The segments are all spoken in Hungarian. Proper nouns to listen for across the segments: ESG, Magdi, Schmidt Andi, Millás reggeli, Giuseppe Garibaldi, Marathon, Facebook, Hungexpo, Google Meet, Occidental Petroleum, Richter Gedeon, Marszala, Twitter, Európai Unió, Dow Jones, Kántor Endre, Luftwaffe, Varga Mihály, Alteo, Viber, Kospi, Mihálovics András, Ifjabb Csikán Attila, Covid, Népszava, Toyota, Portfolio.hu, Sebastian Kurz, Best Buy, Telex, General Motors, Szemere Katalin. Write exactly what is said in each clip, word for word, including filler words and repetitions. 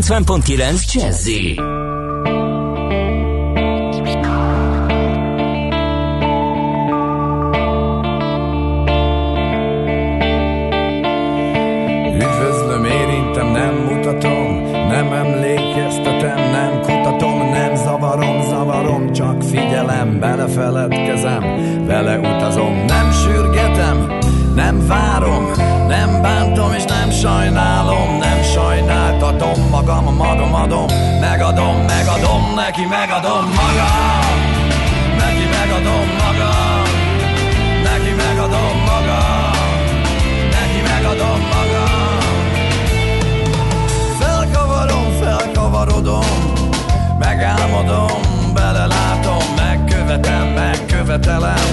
kilencven egész kilenc Jazzy. Üdvözlöm, érintem, nem mutatom, nem emlékeztetem, nem kutatom, nem zavarom, zavarom, csak figyelem, belefeledkezem, vele utazom, nem sürgetem, nem várom, nem bántom és nem sajnálom, nem sajnáltatom magam, magam adom, megadom, megadom, neki megadom magam, neki megadom magam, neki megadom magam, neki megadom magam. Felkavarom, felkavarodom, megálmodom, belelátom, megkövetem, megkövetelem,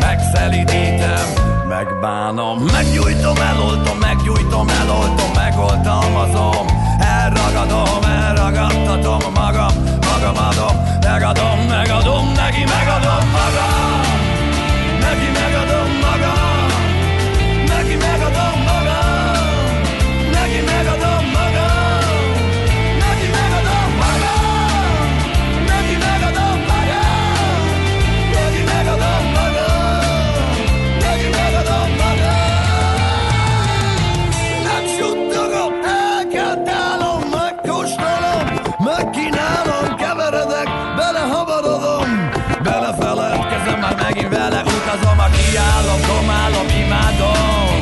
megszelidítem, megbánom, meggyújtom, eloltom, meggyújtom, eloltom, megoltalmazom, elragadom, elragadtatom magam, magam adom, megadom, megadom, neki megadom magam, neki megadom magam, neki megadom magam, neki megadom magam, neki megadom magam, neki megadom magam, neki megadom magam. Vele utazom, a kiállom, domálom, imádom,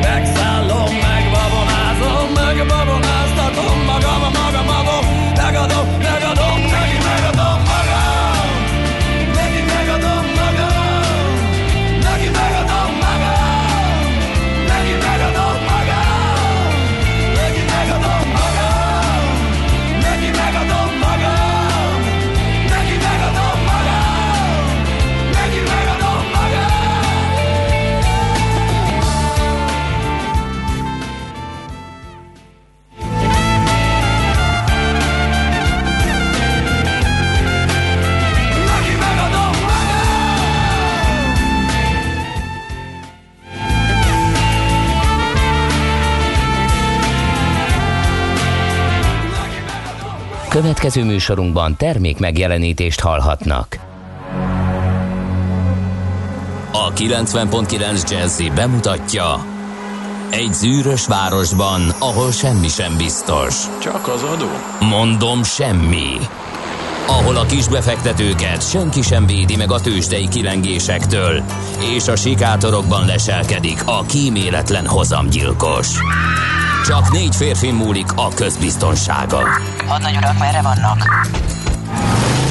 megszállom, megbabonázom, megbabonáztatom magam, a magam adom, megadom, megadom, neki megadom magam, neki megadom magam, neki megadom magam, neki megadom magam, neki megadom magam, neki megadom magam, neki megadom magam. Következő műsorunkban termék megjelenítést hallhatnak. A kilencven egész kilenc Jazzy bemutatja: egy zűrös városban, ahol semmi sem biztos. Csak az adó? Mondom, semmi. Ahol a kisbefektetőket senki sem védi meg a tőzsdei kilengésektől, és a sikátorokban leselkedik a kíméletlen hozamgyilkos. Csak négy férfin múlik a közbiztonsága. Hadnagy urak, merre vannak?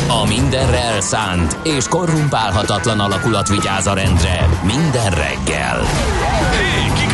A mindenre elszánt és korrumpálhatatlan alakulat vigyáz a rendre minden reggel. Hé, kik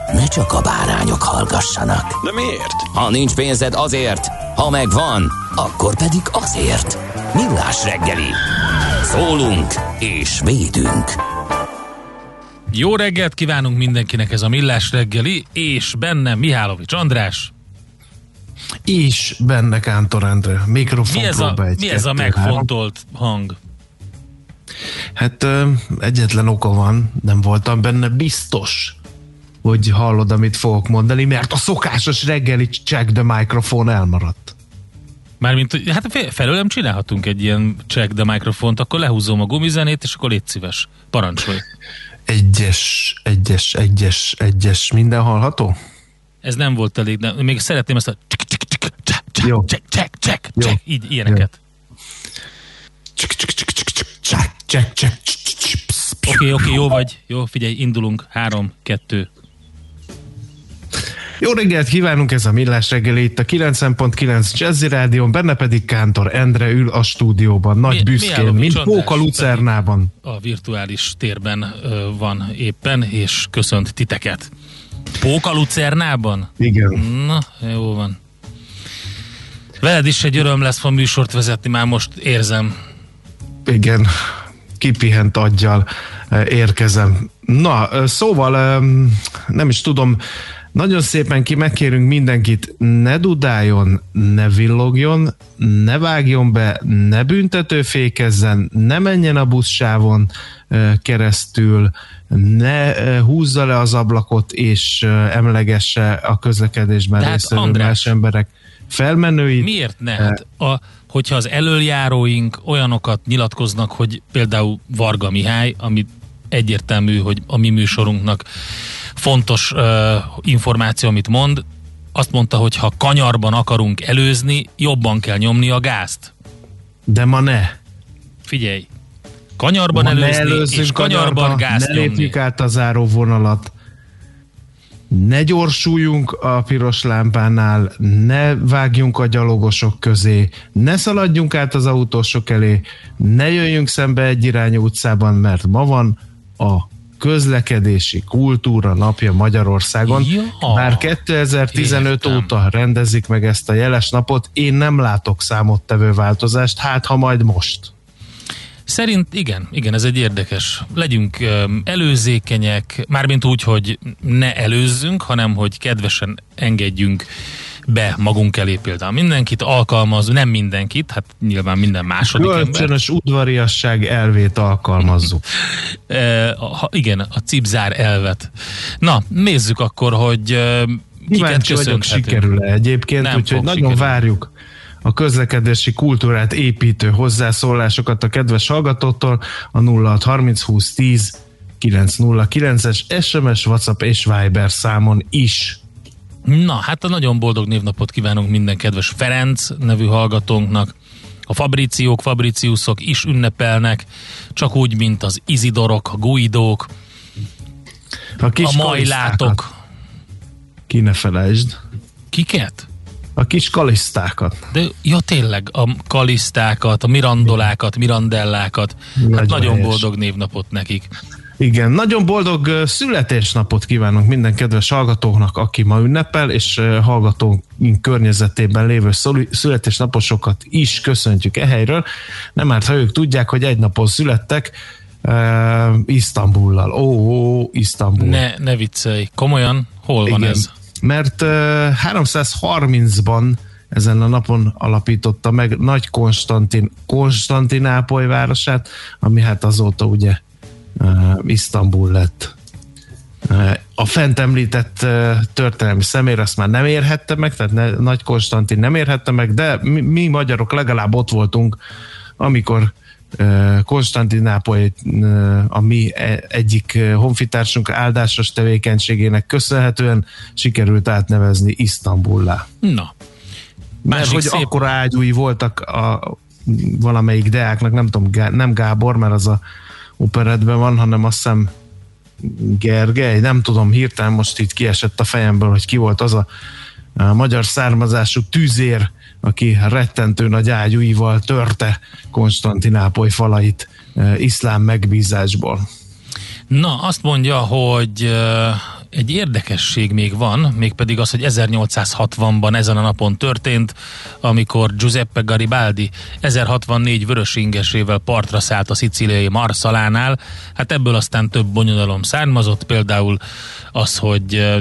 ne csak a bárányok hallgassanak. De miért? Ha nincs pénzed, azért, ha megvan, akkor pedig azért. Millás reggeli. Szólunk és védünk. Jó reggelt kívánunk mindenkinek, ez a Millás reggeli, és benne Mihálovics András. És benne Kántor Endre. Mikrofon próba egy. Mi ez a megfontolt hang? Hát egyetlen oka van, nem voltam benne biztos, hogy hallod, amit fogok mondani, mert a szokásos reggeli check the microphone elmaradt. Mármint, hát felőlem csinálhatunk egy ilyen check the microphone-t, akkor lehúzom a gumizenét, és akkor légy szíves, parancsolj. Egyes, egyes, egyes, egyes, minden hallható? Ez nem volt elég, de még szeretném ezt a check, check, check, check, check, check, check, check, így ilyeneket. Check, check, check, check, check. Oké, oké, jó vagy. Jó, figyelj, indulunk. Három, kettő. Jó reggelt kívánunk, ez a Millás reggeli, itt a kilencven egész kilenc Jazzy Rádión, benne pedig Kántor Endre ül a stúdióban, nagy mi, büszkén, mi mint Póka Lucernában. A virtuális térben van éppen, és köszönt titeket. Póka Lucernában? Igen. Na, jó van. Veled is egy öröm lesz van műsort vezetni, már most érzem. igen, kipihent aggyal érkezem. Na, szóval nem is tudom, nagyon szépen ki megkérünk mindenkit, ne dudáljon, ne villogjon, ne vágjon be, ne büntetőfékezzen, ne menjen a buszsávon keresztül, ne húzza le az ablakot és emlegesse a közlekedésben résztvevő más emberek felmenőit. Miért ne? Hát a, hogyha az elöljáróink olyanokat nyilatkoznak, hogy például Varga Mihály, amit egyértelmű, hogy a mi műsorunknak fontos uh, információ, amit mond, azt mondta, hogy ha kanyarban akarunk előzni, jobban kell nyomni a gázt. De ma ne. Figyelj, kanyarban ma előzni és kanyarban, kanyarban gázt ne nyomni. Ne lépjük át a záróvonalat, ne gyorsuljunk a piros lámpánál, ne vágjunk a gyalogosok közé, ne szaladjunk át az autósok elé, ne jöjjünk szembe egyirányú utcában, mert ma van a közlekedési kultúra napja Magyarországon. Ja, már kétezer-tizenöt értem. Óta rendezik meg ezt a jeles napot. Én nem látok számottevő változást, hát ha majd most. Szerint igen, igen, ez egy érdekes. Legyünk előzékenyek, mármint úgy, hogy ne előzzünk, hanem hogy kedvesen engedjünk be magunk elé például mindenkit, alkalmazzuk, nem mindenkit, hát nyilván minden második ember. Kölcsönös udvariasság elvét alkalmazzuk. e, a, igen, a cipzár elvet. Na, nézzük akkor, hogy e, kiket köszönhetünk. Sikerül-e egyébként, úgyhogy nagyon sikerül. Várjuk a közlekedési kultúrát építő hozzászólásokat a kedves hallgatótól a nulla hat harminc húsz tíz kilenc nulla kilences es em es, WhatsApp és Viber számon is. Na, hát a nagyon boldog névnapot kívánunk minden kedves Ferenc nevű hallgatónknak. A Fabriciók, Fabriciuszok is ünnepelnek, csak úgy, mint az Izidorok, a Guidók, a, a Majlátok. Ki ne felejtsd. Kiket? A kis kalisztákat. De, ja tényleg, a kalisztákat, a mirandolákat, mirandellákat. Nagyon, hát nagyon boldog névnapot nekik. Igen, nagyon boldog születésnapot kívánunk minden kedves hallgatóknak, aki ma ünnepel, és hallgatók környezetében lévő születésnaposokat is köszöntjük e helyről. Nem árt, ha ők tudják, hogy egy napon születtek uh, Isztambullal. Ó, ó, Isztambul. Ne, ne viccelj, komolyan, hol van igen, ez? Mert uh, háromszázharmincban ezen a napon alapította meg Nagy Konstantin Konstantinápoly városát, ami hát azóta ugye Uh, Isztambul lett. Uh, a fent említett uh, történelmi személy ezt már nem érhette meg, tehát ne, Nagy Konstantin nem érhette meg, de mi, mi magyarok legalább ott voltunk, amikor uh, Konstantinápoly uh, a mi egyik honfitársunk áldásos tevékenységének köszönhetően sikerült átnevezni Isztambullá. Na. Mert hogy szép... akkora ágyúi voltak a valamelyik deáknak, nem tudom, Gá, nem Gábor, mert az a operetben van, hanem azt hiszem Gergely, nem tudom, hirtelen most itt kiesett a fejemből, hogy ki volt az a, a magyar származású tüzér, aki rettentő nagy ágyúival törte Konstantinápoly falait e, iszlám megbízásból. Na, azt mondja, hogy e, egy érdekesség még van, mégpedig az, hogy ezernyolcszázhatvanban ezen a napon történt, amikor Giuseppe Garibaldi ezerhatvannégy vörös ingesével partra szállt a szicíliai Marszalánál. Hát ebből aztán több bonyodalom származott, például az, hogy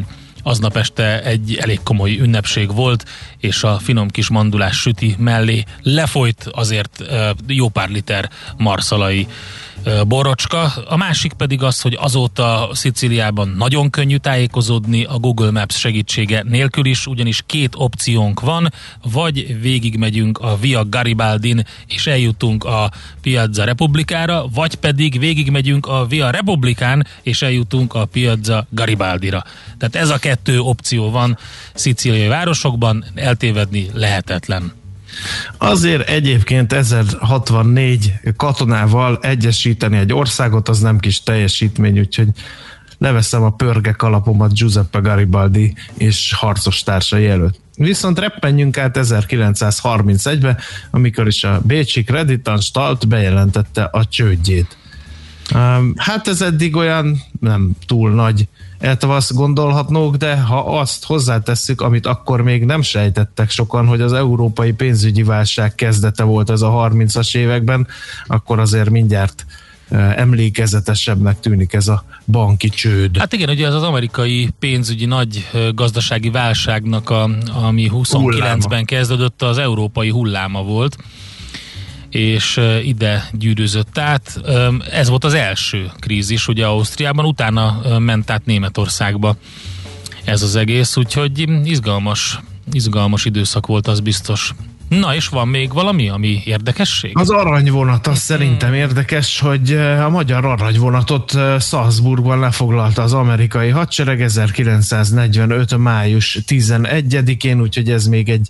aznap este egy elég komoly ünnepség volt, és a finom kis mandulás süti mellé lefolyt azért jó pár liter marszalai borocska. A másik pedig az, hogy azóta Szicíliában nagyon könnyű tájékozódni a Google Maps segítsége nélkül is, ugyanis két opciónk van, vagy végigmegyünk a Via Garibaldin és eljutunk a Piazza Republikára, vagy pedig végigmegyünk a Via Republikán és eljutunk a Piazza Garibaldira. Tehát ez a kettő opció van szicíliai városokban, eltévedni lehetetlen. Azért egyébként ezerhatvannégy katonával egyesíteni egy országot, az nem kis teljesítmény, úgyhogy leveszem a pörge kalapomat Giuseppe Garibaldi és harcos társai előtt. Viszont reppenjünk át ezerkilencszázharmincegybe, amikor is a Bécsi Creditanstalt bejelentette a csődjét. Hát ez eddig olyan nem túl nagy eltavasz gondolhatnók, de ha azt hozzátesszük, amit akkor még nem sejtettek sokan, hogy az európai pénzügyi válság kezdete volt ez a harmincas években, akkor azért mindjárt emlékezetesebbnek tűnik ez a banki csőd. Hát igen, ugye ez az amerikai pénzügyi nagy gazdasági válságnak, a, ami huszonkilencben kezdődött, az európai hulláma volt, és ide gyűrűzött át. Ez volt az első krízis, ugye Ausztriában, utána ment át Németországba ez az egész, úgyhogy izgalmas, izgalmas időszak volt, az biztos. Na, és van még valami, ami érdekesség? Az aranyvonat, az szerintem érdekes, hogy a magyar aranyvonatot Salzburgban lefoglalta az amerikai hadsereg ezerkilencszáznegyvenöt. május tizenegyedikén, úgyhogy ez még egy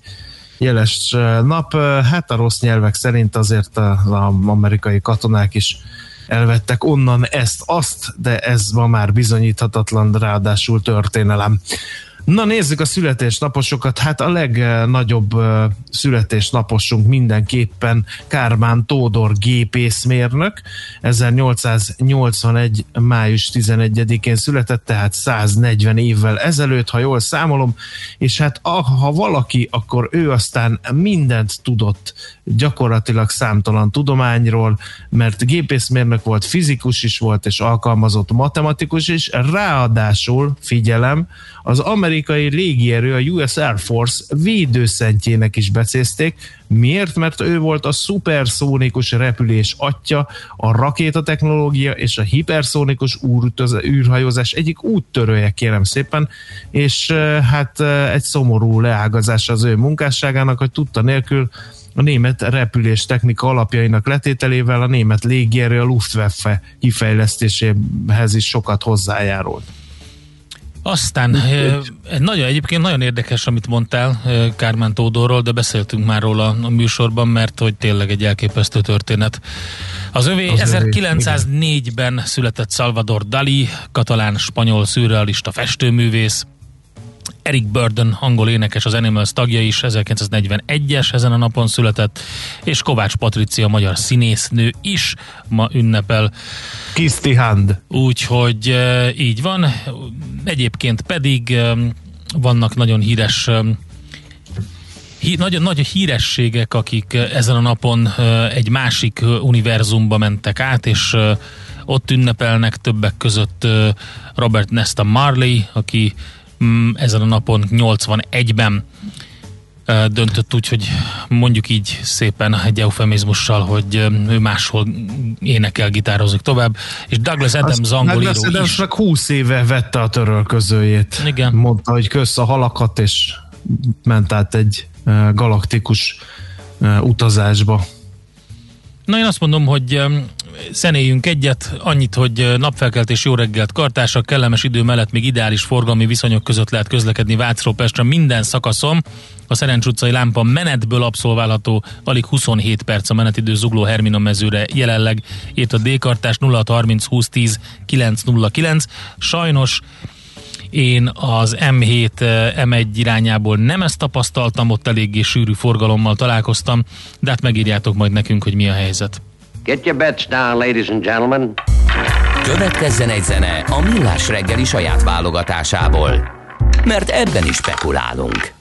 jeles nap. Hát a rossz nyelvek szerint azért az amerikai katonák is elvettek onnan ezt-azt, de ez ma már bizonyíthatatlan, ráadásul történelem. Na, nézzük a születésnaposokat. Hát a legnagyobb születésnaposunk mindenképpen Kármán Tódor gépészmérnök. ezernyolcszáznyolcvanegy. május tizenegyedikén született, tehát száznegyven évvel ezelőtt, ha jól számolom, és hát ha valaki, akkor ő aztán mindent tudott, gyakorlatilag számtalan tudományról, mert gépészmérnök volt, fizikus is volt, és alkalmazott matematikus is, ráadásul, figyelem, az amerikai légierő, a u es Air Force védőszentjének is becézték. Miért? Mert ő volt a szuperszónikus repülés atya, a rakétatechnológia és a hiperszónikus űrhajózás egyik úttörője, kérem szépen, és hát egy szomorú leágazás az ő munkásságának, hogy tudta nélkül a német repülés technika alapjainak letételével a német légierő, a Luftwaffe kifejlesztéséhez is sokat hozzájárult. Aztán nagyon, egyébként nagyon érdekes, amit mondtál Kármán Tódorról, de beszéltünk már róla a műsorban, mert hogy tényleg egy elképesztő történet. Az övé az ezerkilencszáznégyben övé, született Salvador Dalí, katalán-spanyol szürrealista festőművész, Eric Burden, angol énekes, az Animals tagja is, ezerkilencszáznegyvenegyes ezen a napon született, és Kovács Patricia, magyar színésznő is ma ünnepel. Kiszti Hand. Úgyhogy így van. Egyébként pedig vannak nagyon híres hí, nagyon nagy hírességek, akik ezen a napon egy másik univerzumba mentek át, és ott ünnepelnek többek között Robert Nesta Marley, aki ezen a napon nyolcvanegyben döntött úgy, hogy mondjuk így szépen egy eufemizmussal, hogy ő máshol énekel, gitározik tovább, és Douglas Adams angol író is. Douglas Adams húsz éve vette a törölközőjét. Igen. Mondta, hogy kösz a halakat, és ment át egy galaktikus utazásba. Na, én azt mondom, hogy zenéljünk egyet, annyit, hogy napfelkeltés, jó reggelt kartársak, kellemes idő mellett még ideális forgalmi viszonyok között lehet közlekedni Vácról Pestre minden szakaszon. A Szerencs utcai lámpa menetből abszolválható, alig huszonhét perc a menetidő Zugló Hermina mezőre jelenleg, írt a D-kartás nulla hat harminc húsz tíz kilenc nulla kilenc. Sajnos én az M hét M egy irányából nem ezt tapasztaltam, ott eléggé sűrű forgalommal találkoztam, de hát megírjátok majd nekünk, hogy mi a helyzet. Get your bets down, ladies and gentlemen. Következzen egy zene a Millás reggeli saját válogatásából, mert ebben is spekulálunk.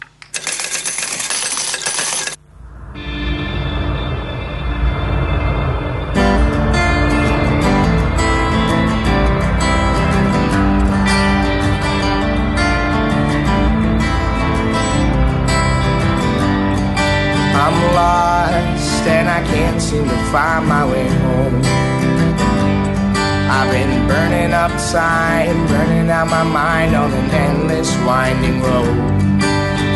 Seem to find my way home. I've been burning up time, burning out my mind on an endless winding road.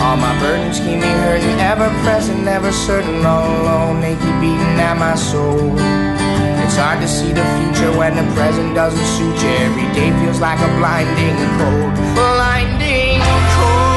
All my burdens keep me hurting, ever present, never certain, all alone, they keep beating at my soul. It's hard to see the future when the present doesn't suit you. Every day feels like a blinding cold, blinding cold.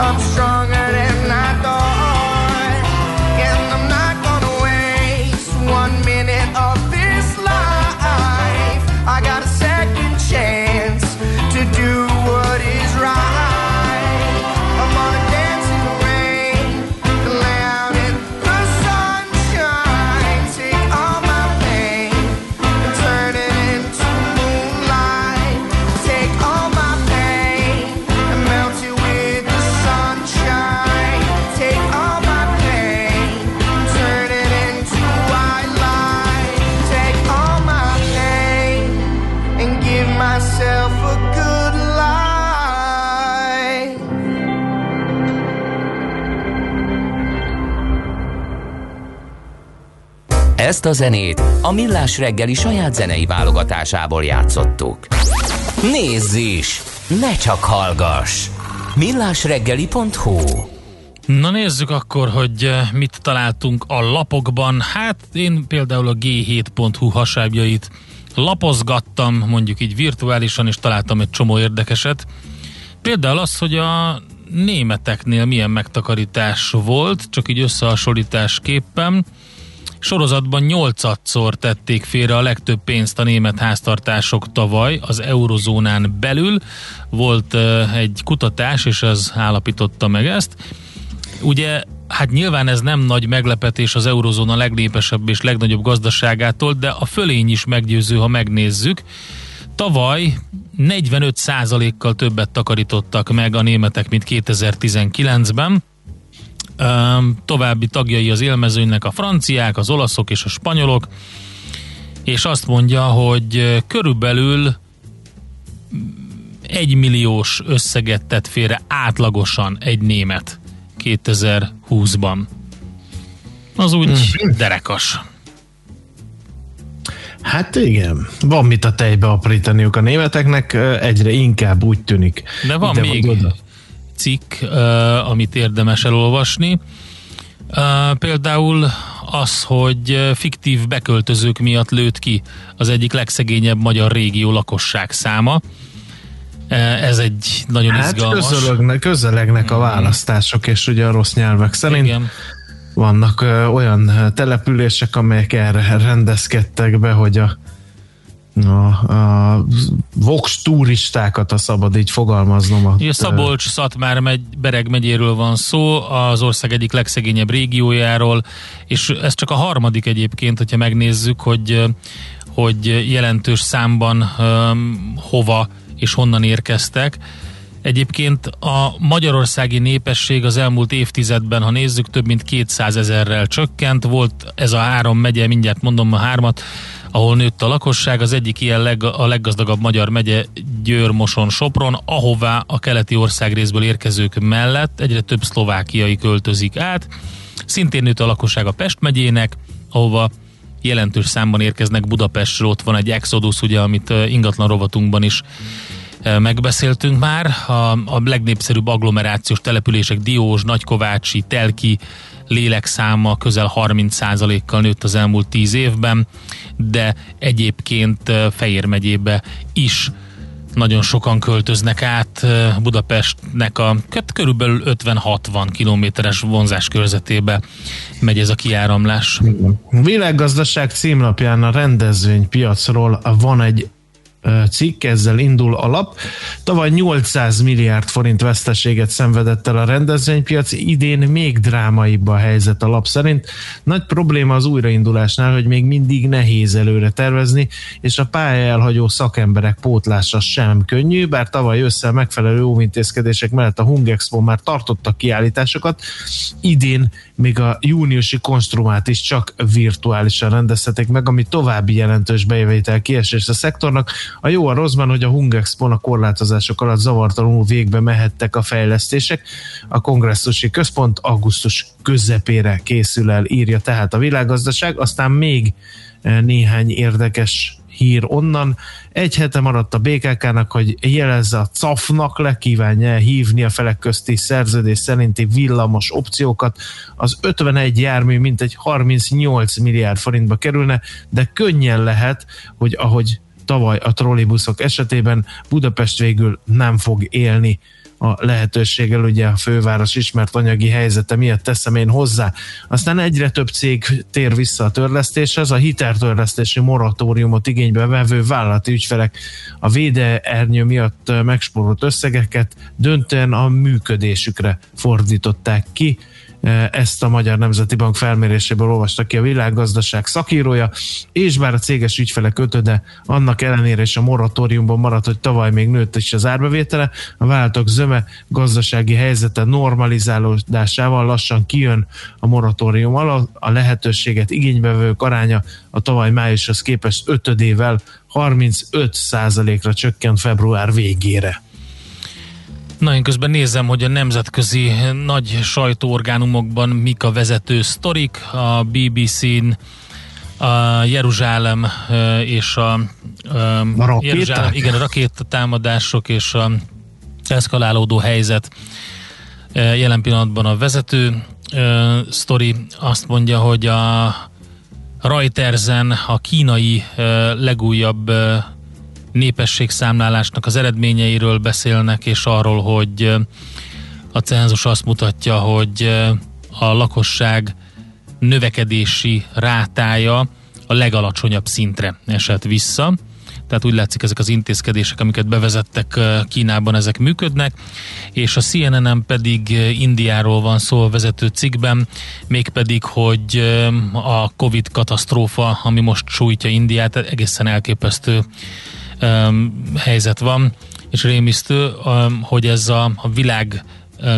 I'm stronger than I thought, and I'm not gonna waste one minute of this life. I got a second chance to do what is right. I'm gonna dance in the rain, lay out in the sunshine, take all my pain and turn it into moonlight. Take all my pain and melt it with the sunshine. Take all my pain and turn it into white light. Take all my pain and give myself a good life. Ezt a zenét a Millás reggeli saját zenei válogatásából játszottuk. Nézz is! Ne csak hallgass! millás reggeli pont hu. Na nézzük akkor, hogy mit találtunk a lapokban. Hát én például a gé hét pont hu hasábjait lapozgattam, mondjuk így virtuálisan, és találtam egy csomó érdekeset. Például az, hogy a németeknél milyen megtakarítás volt, csak így összehasonlításképpen. Sorozatban nyolcadszor tették félre a legtöbb pénzt a német háztartások tavaly az eurozónán belül. Volt uh, egy kutatás, és ez állapította meg ezt. Ugye, hát nyilván ez nem nagy meglepetés az eurozóna legnépesebb és legnagyobb gazdaságától, de a fölény is meggyőző, ha megnézzük. Tavaly negyvenöt százalékkal többet takarítottak meg a németek, mint kétezer-tizenkilencben. További tagjai az élmezőnynek a franciák, az olaszok és a spanyolok, és azt mondja, hogy körülbelül egymilliós összeget tett félre átlagosan egy német kétezer-húszban. Az úgy derekas. Hát igen, van mit a tejbe aprítaniuk a németeknek, egyre inkább úgy tűnik. De van ide még oda cikk, uh, amit érdemes elolvasni. Uh, például az, hogy fiktív beköltözők miatt lőtt ki az egyik legszegényebb magyar régió lakosság száma. Uh, ez egy nagyon hát izgalmas. Közelögnek, közelegnek a választások, és ugye a rossz nyelvek szerint igen. Vannak uh, olyan települések, amelyek erre rendezkedtek be, hogy a A, a vox turistákat, a szabad így fogalmaznom. A ja, Szabolcs-Szatmár megy, Bereg megyéről van szó, az ország egyik legszegényebb régiójáról, és ez csak a harmadik egyébként, hogyha megnézzük, hogy, hogy jelentős számban um, hova és honnan érkeztek. Egyébként a magyarországi népesség az elmúlt évtizedben, ha nézzük, több mint kétszázezerrel csökkent. Volt ez a három megye, mindjárt mondom a hármat, ahol nőtt a lakosság. Az egyik ilyen leg, a leggazdagabb magyar megye Győr, Moson, Sopron, ahová a keleti országrészből érkezők mellett egyre több szlovákiai költözik át. Szintén nőtt a lakosság a Pest megyének, ahova jelentős számban érkeznek Budapestről. Ott van egy exodus, ugye, amit ingatlan rovatunkban is megbeszéltünk már. A, a legnépszerűbb agglomerációs települések Diós, Nagykovácsi, Telki lélekszáma közel harminc százalékkal nőtt az elmúlt tíz évben, de egyébként Fejér megyébe is nagyon sokan költöznek át. Budapestnek a körülbelül ötven-hatvan kilométeres vonzáskörzetébe megy ez a kiáramlás. Világgazdaság címlapján a rendezvénypiacról van egy cikk, ezzel indul a lap. Tavaly nyolcszáz milliárd forint veszteséget szenvedett el a rendezvénypiac, idén még drámaibb a helyzet a lap szerint. Nagy probléma az újraindulásnál, hogy még mindig nehéz előre tervezni, és a pályaelhagyó szakemberek pótlása sem könnyű, bár tavaly ősszel megfelelő óvintézkedések mellett a Hungexpo már tartottak kiállításokat, idén még a júniusi konstrumát is csak virtuálisan rendezhetik meg, ami további jelentős bejövetel kiesés a szektornak. A jó a rosszban, hogy a Hungexpon a korlátozások alatt zavartalanul végbe mehettek a fejlesztések. A kongresszusi központ augusztus közepére készül el, írja tehát a világgazdaság. Aztán még néhány érdekes hír onnan. Egy hete maradt a bé ká ká-nak, hogy jelezze a cé á ef-nak, le kívánja hívni a felek közti szerződés szerinti villamos opciókat. Az ötvenegy jármű mintegy harmincnyolc milliárd forintba kerülne, de könnyen lehet, hogy ahogy tavaly a trollibuszok esetében Budapest végül nem fog élni a lehetőséggel, ugye a főváros ismert anyagi helyzete miatt teszem én hozzá. Aztán egyre több cég tér vissza a törlesztéshez, a hiteltörlesztési moratóriumot igénybe vevő vállalati ügyfelek a védeernyő miatt megspórolt összegeket döntően a működésükre fordították ki. Ezt a Magyar Nemzeti Bank felméréséből olvasta ki a világgazdaság szakírója, és bár a céges ügyfelek ötöde annak ellenére is a moratóriumban maradt, hogy tavaly még nőtt is az árbevétele, a vállalatok zöme gazdasági helyzete normalizálódásával lassan kijön a moratórium alatt, a lehetőséget igénybevevők aránya a tavaly májushoz képest ötödével harmincöt százalékra csökkent február végére. Na, én közben nézem, hogy a nemzetközi nagy sajtóorgánumokban mik a vezető sztorik. A bé bé cén a Jeruzsálem és a, a Jeruzsálem, igen, a rakétatámadások és a eszkalálódó helyzet jelen pillanatban a vezető sztori. Azt mondja, hogy a Reutersen a kínai legújabb népességszámlálásnak az eredményeiről beszélnek, és arról, hogy a cenzus azt mutatja, hogy a lakosság növekedési rátája a legalacsonyabb szintre esett vissza. Tehát úgy látszik, ezek az intézkedések, amiket bevezettek Kínában, ezek működnek, és a C N N-en pedig Indiáról van szó a vezető cikkben, mégpedig, hogy a Covid katasztrófa, ami most sújtja Indiát, egészen elképesztő helyzet van, és rémisztő, hogy ez a világ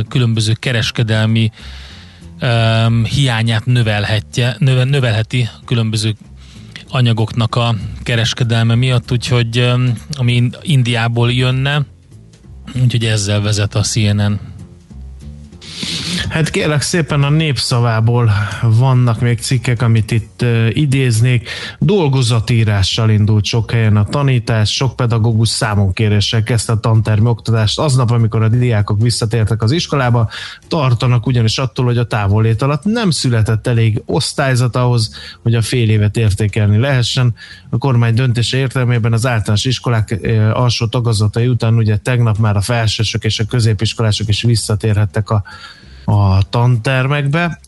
különböző kereskedelmi hiányát növelhetje, növelheti különböző anyagoknak a kereskedelme miatt, úgyhogy ami Indiából jönne, úgyhogy ezzel vezet a C N N. Hát kérlek szépen, a Népszavából vannak még cikkek, amit itt idéznék. Dolgozatírással indult sok helyen a tanítás, sok pedagógus számonkéréssel kezdte a tantermi oktatást. Aznap, amikor a diákok visszatértek az iskolába, tartanak ugyanis attól, hogy a távollét alatt nem született elég osztályzat ahhoz, hogy a fél évet értékelni lehessen. A kormány döntése értelmében az általános iskolák alsó tagozatai után ugye tegnap már a felsősök és a középiskolások is visszatérhettek a a tantermekbe.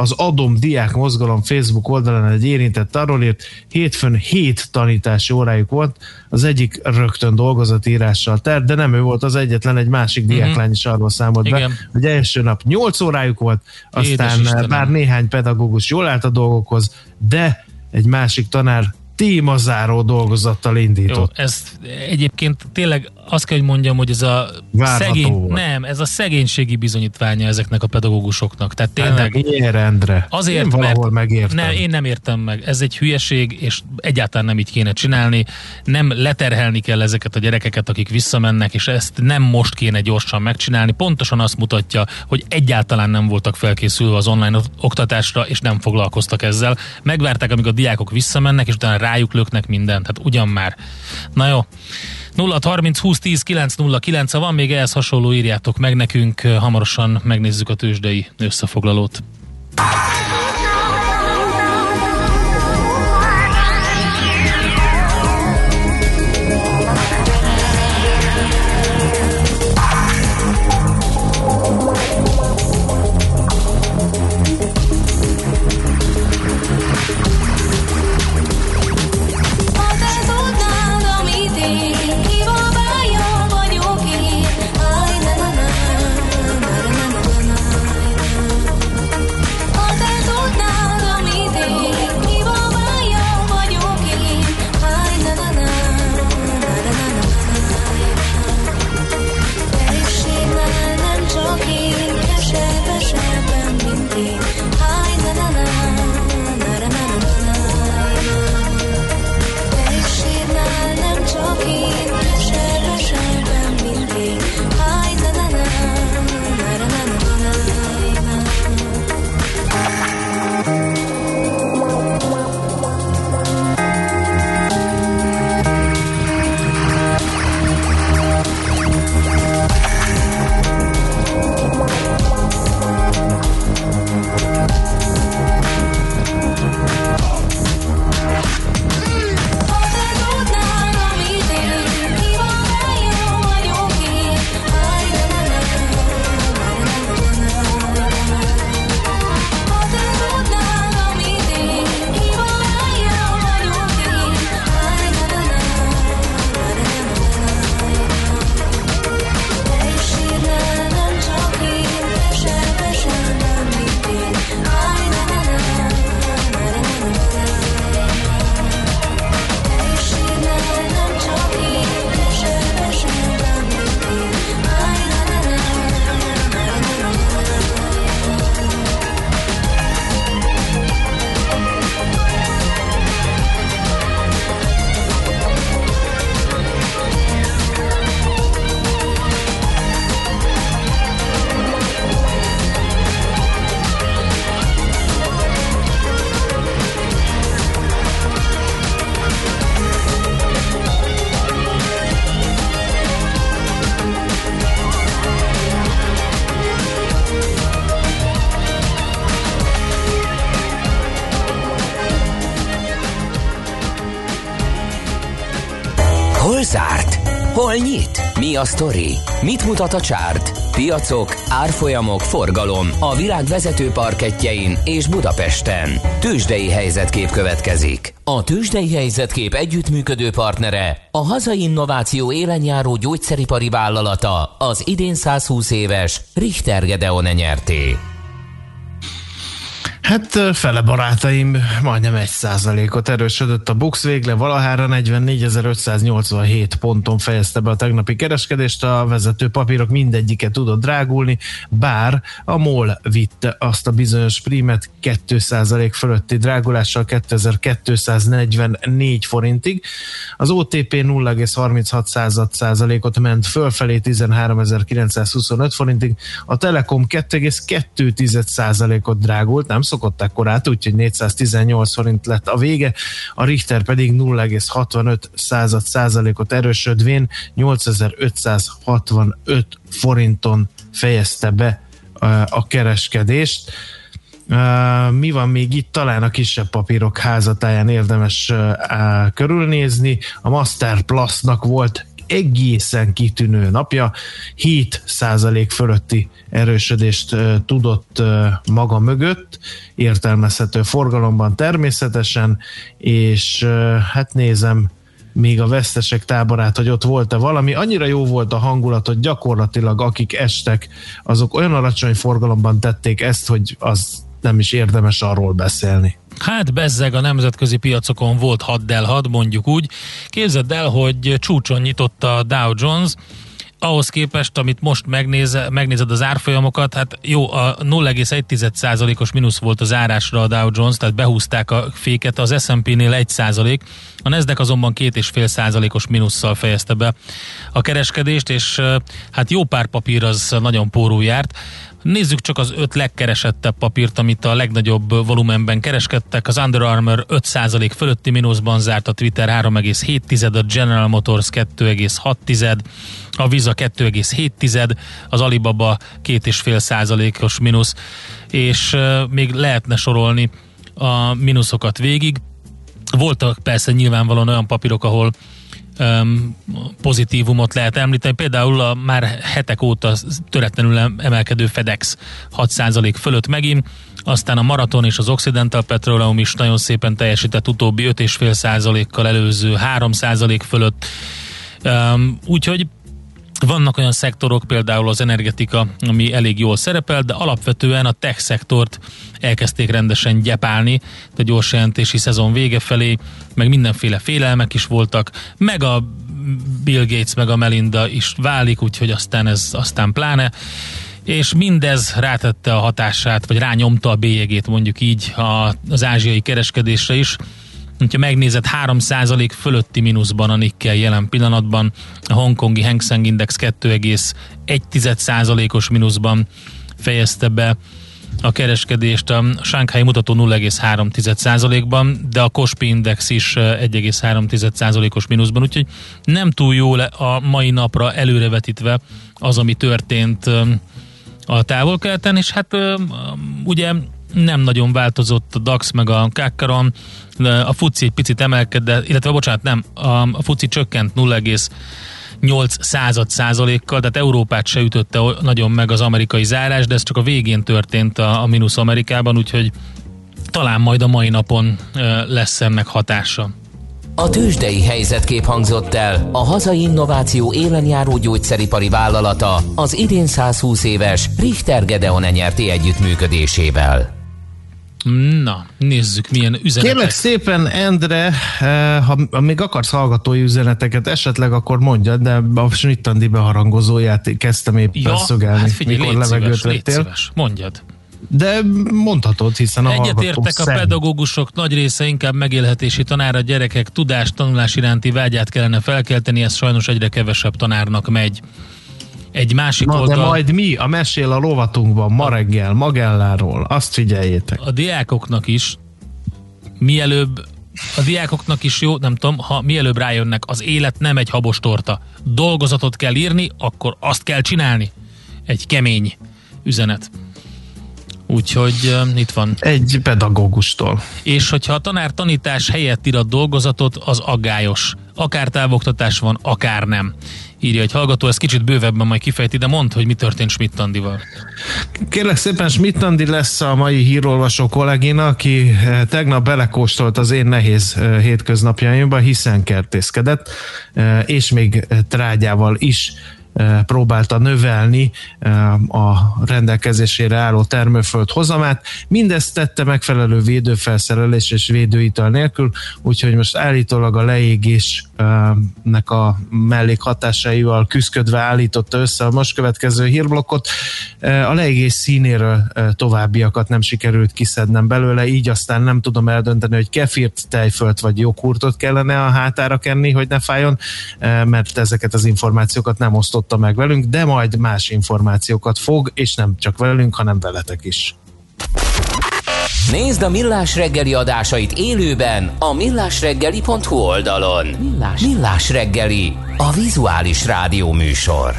Az Adom Diák Mozgalom Facebook oldalán egy érintett arról írt, hétfőn hét tanítási órájuk volt, az egyik rögtön dolgozatírással telt, de nem ő volt az egyetlen, egy másik diáklány is arról számolt be, igen, hogy első nap nyolc órájuk volt, aztán bár néhány pedagógus jól állt a dolgokhoz, de egy másik tanár témazáró dolgozattal indított. Jó, ezt egyébként tényleg azt kell, hogy mondjam, hogy ez a szegény, nem, ez a szegénységi bizonyítványa ezeknek a pedagógusoknak. Tehát tényleg... Ér, Endre. Azért, én valahol megértem. Nem, én nem értem meg. Ez egy hülyeség, és egyáltalán nem így kéne csinálni. Nem leterhelni kell ezeket a gyerekeket, akik visszamennek, és ezt nem most kéne gyorsan megcsinálni. Pontosan azt mutatja, hogy egyáltalán nem voltak felkészülve az online oktatásra, és nem foglalkoztak ezzel. Megvárták, amíg a diákok visszamennek, és utána rájuk löknek mindent. Hát ugyan már. Na jó. nulla harminc húsz tíz kilenc nulla kilenc, ha van még ehhez hasonló, írjátok meg nekünk, hamarosan megnézzük a tőzsdei összefoglalót. zárt? Hol nyit? Mi a sztori? Mit mutat a csárt? Piacok, árfolyamok, forgalom a világ vezető parkettjein és Budapesten. Tőzsdei helyzetkép következik. A Tőzsdei helyzetkép együttműködő partnere, a hazai innováció élenjáró gyógyszeripari vállalata, az idén százhúsz éves Richter Gedeon nyerté. Hát fele barátaim, majdnem egy százalékot erősödött a BUX, végle valahára negyvennégyezer-ötszáznyolcvanhét ponton fejezte be a tegnapi kereskedést, a vezető papírok mindegyike tudott drágulni, bár a MOL vitte azt a bizonyos prímet két százalék fölötti drágulással kétezer-kétszáznegyvennégy forintig, az o té pé nulla egész harminchat százalékot ment fölfelé tizenháromezer-kilencszázhuszonöt forintig, a Telekom két egész két százalékot drágult, nem szokott ekkorát, úgyhogy négyszáztizennyolc forint lett a vége, a Richter pedig nulla egész hatvanöt százalékot erősödvén nyolcezer-ötszázhatvanöt forinton fejezte be a kereskedést. Mi van még itt? Talán a kisebb papírok házatáján érdemes körülnézni. A Masterplus-nak volt egészen kitűnő napja, hét százalék fölötti erősödést tudott maga mögött, értelmezhető forgalomban természetesen, és hát nézem még a vesztesek táborát, hogy ott volt-e valami. Annyira jó volt a hangulat, hogy gyakorlatilag akik estek, azok olyan alacsony forgalomban tették ezt, hogy az nem is érdemes arról beszélni. Hát bezzeg, a nemzetközi piacokon volt hat del hat, mondjuk úgy. Képzeld el, hogy csúcson nyitott a Dow Jones, ahhoz képest, amit most megnézed, megnézed az árfolyamokat, hát jó, a nulla egész egy százalékos mínusz volt az zárásra a Dow Jones, tehát behúzták a féket, az es end pí-nél egy százalék, a Nasdaq azonban két egész öt százalékos mínusszal fejezte be a kereskedést, és hát jó pár papír az nagyon pórul járt. Nézzük csak az öt legkeresettebb papírt, amit a legnagyobb volumenben kereskedtek. Az Under Armour öt százalék fölötti mínuszban zárt, a Twitter három egész hét tized, a General Motors két egész hat tized, a Visa két egész hét tized, az Alibaba két egész öt százalékos mínusz, és még lehetne sorolni a mínuszokat végig. Voltak persze nyilvánvalóan olyan papírok, ahol pozitívumot lehet említeni, például a már hetek óta töretlenül emelkedő FedEx hat százalék fölött megint, aztán a Marathon és az Occidental Petroleum is nagyon szépen teljesített, utóbbi öt egész öt százalékkal előző három százalék fölött, úgyhogy vannak olyan szektorok, például az energetika, ami elég jól szerepel, de alapvetően a tech szektort elkezdték rendesen gyepálni, a gyors jelentési szezon vége felé, meg mindenféle félelmek is voltak, meg a Bill Gates, meg a Melinda is válik, úgyhogy aztán ez aztán pláne, és mindez rátette a hatását, vagy rányomta a bélyegét, mondjuk így, az ázsiai kereskedésre is. Ha megnézed, három százalék fölötti mínuszban a Nikkel jelen pillanatban, a hongkongi Hang Seng Index két egész egy százalékos mínuszban fejezte be a kereskedést, a Shanghai mutató nulla egész három százalékban, de a Kospi Index is egy egész három százalékos mínuszban, úgyhogy nem túl jól a mai napra előrevetítve az, ami történt a Távol-Keleten, és hát ugye nem nagyon változott a DAX meg a kákkaron, a fuci egy picit emelkedett, illetve bocsánat, nem, a fuci csökkent nulla egész nyolc százalékkal, tehát Európát se ütötte nagyon meg az amerikai zárás, de ez csak a végén történt a, a mínusz Amerikában, úgyhogy talán majd a mai napon lesz ennek hatása. A tőzsdei helyzetkép hangzott el, a hazai innováció élenjáró gyógyszeripari vállalata, az idén százhúsz éves Richter Gedeon nyerté együttműködésével. Na, nézzük, milyen üzenetek. Kérlek szépen, Endre, ha még akarsz hallgatói üzeneteket, esetleg akkor mondjad, de a Schmidt Andi beharangozóját kezdtem éppen ja, szögelni, hát figyelj, mikor levegőt vettél. Mondjad. De mondhatod, hiszen a hallgatók egyetértek, a pedagógusok nagy része inkább megélhetési tanár, a gyerekek tudás, tanulás iránti vágyát kellene felkelteni, ez sajnos egyre kevesebb tanárnak megy. Egy másik Na, oldal... de majd mi a mesél a lovatunkban ma reggel Magelláról, azt figyeljétek. A diákoknak is mielőbb, a diákoknak is jó, nem tudom, ha mielőbb rájönnek, az élet nem egy habos torta. Dolgozatot kell írni, akkor azt kell csinálni. Egy kemény üzenet. Úgyhogy uh, itt van. Egy pedagógustól. És hogyha a tanár tanítás helyett ír a dolgozatot, az aggályos. Akár távoktatás van, akár nem. Írja egy hallgató, ez kicsit bővebben majd kifejti, de mondd, hogy mi történt Schmidt Andival. Kérlek szépen, Schmidt Andi lesz a mai hírolvasó kollégina, aki tegnap belekóstolt az én nehéz hétköznapjaimba, hiszen kertészkedett, és még trágyával is próbálta növelni a rendelkezésére álló termőföld hozamát. Mindezt tette megfelelő védőfelszerelés és védőital nélkül, úgyhogy most állítólag a leégésnek a mellékhatásaival küszködve állította össze a most következő hírblokkot. A leégés színéről továbbiakat nem sikerült kiszednem belőle, így aztán nem tudom eldönteni, hogy kefirt, tejfölt vagy joghurtot kellene a hátára kenni, hogy ne fájjon, mert ezeket az információkat nem osztott meg velünk, de majd más információkat fog, és nem csak velünk, hanem veletek is. Nézd a Millás reggeli adásait élőben a millás reggeli pont hu oldalon. Millás, Millás reggeli, a vizuális rádió műsor.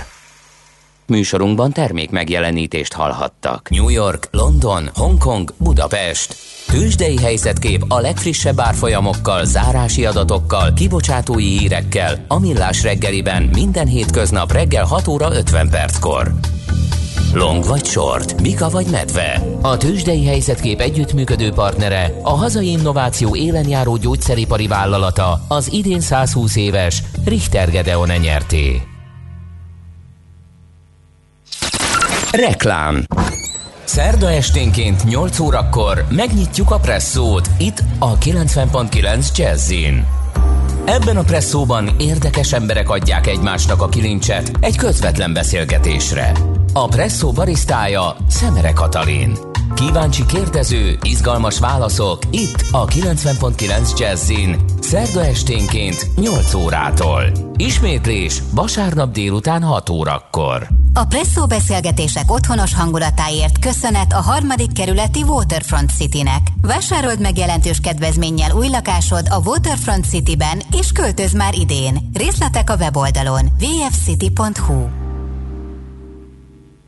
Műsorunkban termék megjelenítést hallhattak. New York, London, Hongkong, Budapest. Tőzsdei helyzetkép a legfrissebb árfolyamokkal, zárási adatokkal, kibocsátói hírekkel a Millás reggeliben minden hétköznap reggel hat óra ötven perckor. Long vagy short, bika vagy medve. A Tőzsdei helyzetkép együttműködő partnere, a hazai innováció élenjáró gyógyszeripari vállalata, az idén százhúsz éves Richter Gedeon nyerté. Reklám. Szerda esténként nyolc órakor megnyitjuk a presszót itt a kilencven egész kilenc Jazzin. Ebben a presszóban érdekes emberek adják egymásnak a kilincset egy közvetlen beszélgetésre. A presszó barisztája Szemere Katalin. Kíváncsi kérdező, izgalmas válaszok itt a kilencven egész kilenc Jazzin szerda esténként nyolc órától. Ismétlés vasárnap délután hat órakor. A presszó beszélgetések otthonos hangulatáért köszönet a harmadik kerületi Waterfront Citynek. Vásárold meg jelentős kedvezménnyel új lakásod a Waterfront Cityben és költöz már idén. Részletek a weboldalon w w w pont w f city pont h u.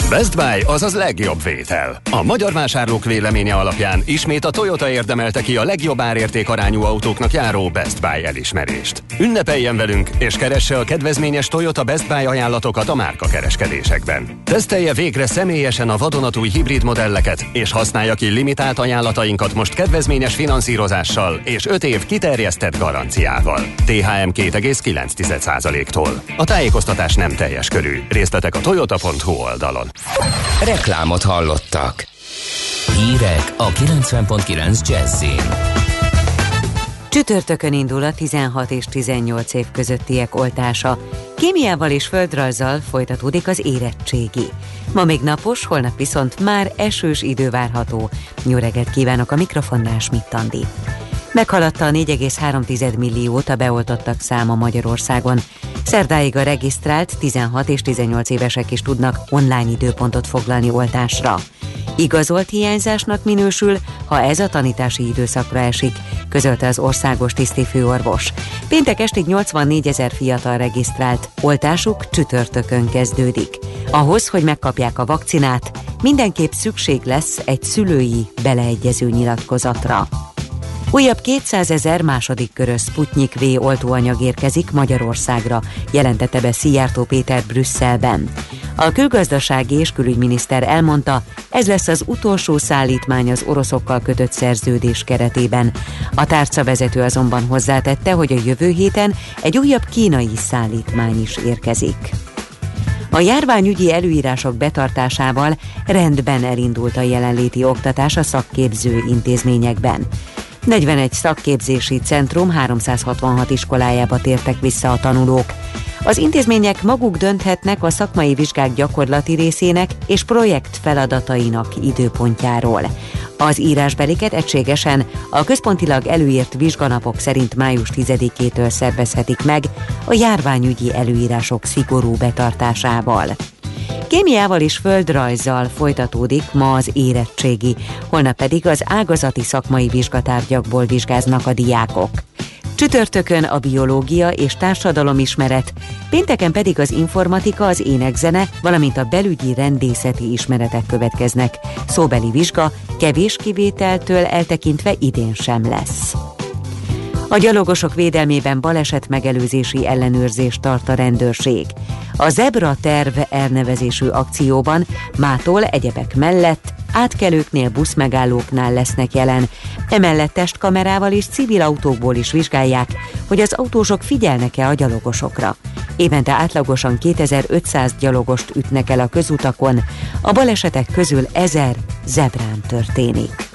Best Buy, azaz legjobb vétel. A magyar vásárlók véleménye alapján ismét a Toyota érdemelte ki a legjobb árérték arányú autóknak járó Best Buy elismerést. Ünnepeljen velünk, és keresse a kedvezményes Toyota Best Buy ajánlatokat a márkakereskedésekben. Tesztelje végre személyesen a vadonatúj hibrid modelleket, és használja ki limitált ajánlatainkat most kedvezményes finanszírozással és öt év kiterjesztett garanciával. té há em két egész kilenc tized százaléktól. A tájékoztatás nem teljes körű. Részletek a toyota pont h u oldalon. Reklámot hallottak. Hírek a kilencven egész kilenc Jazzin. Csütörtökön indul a tizenhat és tizennyolc év közöttiek oltása. Kémiával és földrajzzal folytatódik az érettségi. Ma még napos, holnap viszont már esős idő várható. Jó reggelt kívánok, a mikrofonnál Schmidt Andi. Meghaladta a négy egész három tized milliót a beoltottak száma Magyarországon. Szerdáig a regisztrált tizenhat és tizennyolc évesek is tudnak online időpontot foglalni oltásra. Igazolt hiányzásnak minősül, ha ez a tanítási időszakra esik, közölte az országos tisztifőorvos. Péntek estig nyolcvannégyezer fiatal regisztrált, oltásuk csütörtökön kezdődik. Ahhoz, hogy megkapják a vakcinát, mindenképp szükség lesz egy szülői beleegyező nyilatkozatra. Újabb kétszázezer második körös Sputnik V oltóanyag érkezik Magyarországra, jelentette be Szijjártó Péter Brüsszelben. A külgazdasági és külügyminiszter elmondta, ez lesz az utolsó szállítmány az oroszokkal kötött szerződés keretében. A tárcavezető azonban hozzátette, hogy a jövő héten egy újabb kínai szállítmány is érkezik. A járványügyi előírások betartásával rendben elindult a jelenléti oktatás a szakképző intézményekben. negyvenegy szakképzési centrum háromszázhatvanhat iskolájába tértek vissza a tanulók. Az intézmények maguk dönthetnek a szakmai vizsgák gyakorlati részének és projekt feladatainak időpontjáról. Az írásbeliket egységesen a központilag előírt vizsganapok szerint május tizedikétől szervezhetik meg a járványügyi előírások szigorú betartásával. Kémiával és földrajzzal folytatódik ma az érettségi, holnap pedig az ágazati szakmai vizsgatárgyakból vizsgáznak a diákok. Csütörtökön a biológia és társadalomismeret, pénteken pedig az informatika, az énekzene, valamint a belügyi rendészeti ismeretek következnek. Szóbeli vizsga kevés kivételtől eltekintve idén sem lesz. A gyalogosok védelmében balesetmegelőzési ellenőrzést tart a rendőrség. A Zebra terv elnevezésű akcióban mától egyebek mellett átkelőknél, buszmegállóknál lesznek jelen. Emellett testkamerával és civil autókból is vizsgálják, hogy az autósok figyelnek-e a gyalogosokra. Évente átlagosan kétezer-ötszáz gyalogost ütnek el a közutakon, a balesetek közül ezer zebrán történik.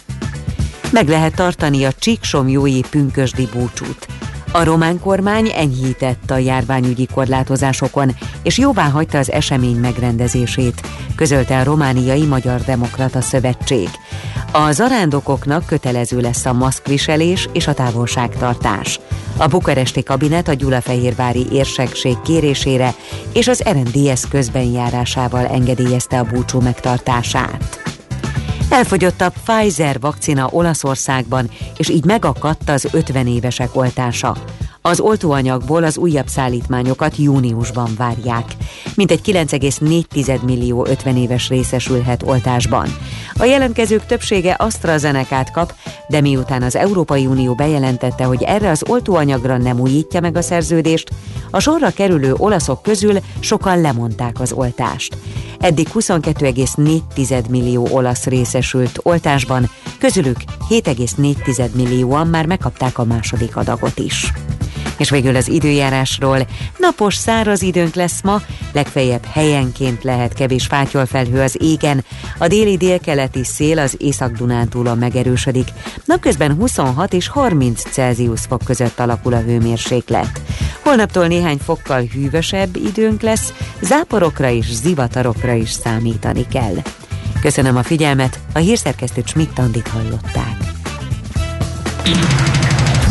Meg lehet tartani a csíksomlyói pünkösdi búcsút. A román kormány enyhített a járványügyi korlátozásokon, és jóvá hagyta az esemény megrendezését, közölte a Romániai Magyar Demokrata Szövetség. A zarándokoknak kötelező lesz a maszkviselés és a távolságtartás. A bukaresti kabinet a gyulafehérvári érsekség kérésére és az er en dé es közbenjárásával engedélyezte a búcsú megtartását. Elfogyott a Pfizer vakcina Olaszországban, és így megakadt az ötven évesek oltása. Az oltóanyagból az újabb szállítmányokat júniusban várják. Mintegy kilenc egész négy millió ötven éves részesülhet oltásban. A jelentkezők többsége AstraZenecát kap, de miután az Európai Unió bejelentette, hogy erre az oltóanyagra nem újítja meg a szerződést, a sorra kerülő olaszok közül sokan lemondták az oltást. Eddig huszonkettő egész négy millió olasz részesült oltásban, közülük hét egész négy millióan már megkapták a második adagot is. És végül az időjárásról. Napos, száraz időnk lesz ma, legfeljebb helyenként lehet kevés fátyolfelhő az égen, a déli délkeleti szél az Észak-Dunántúlon megerősödik. Napközben huszonhat és harminc Celsius fok között alakul a hőmérséklet. Holnaptól néhány fokkal hűvösebb időnk lesz, záporokra és zivatarokra is számítani kell. Köszönöm a figyelmet, a hírszerkesztőt, Schmidt Andit hallották.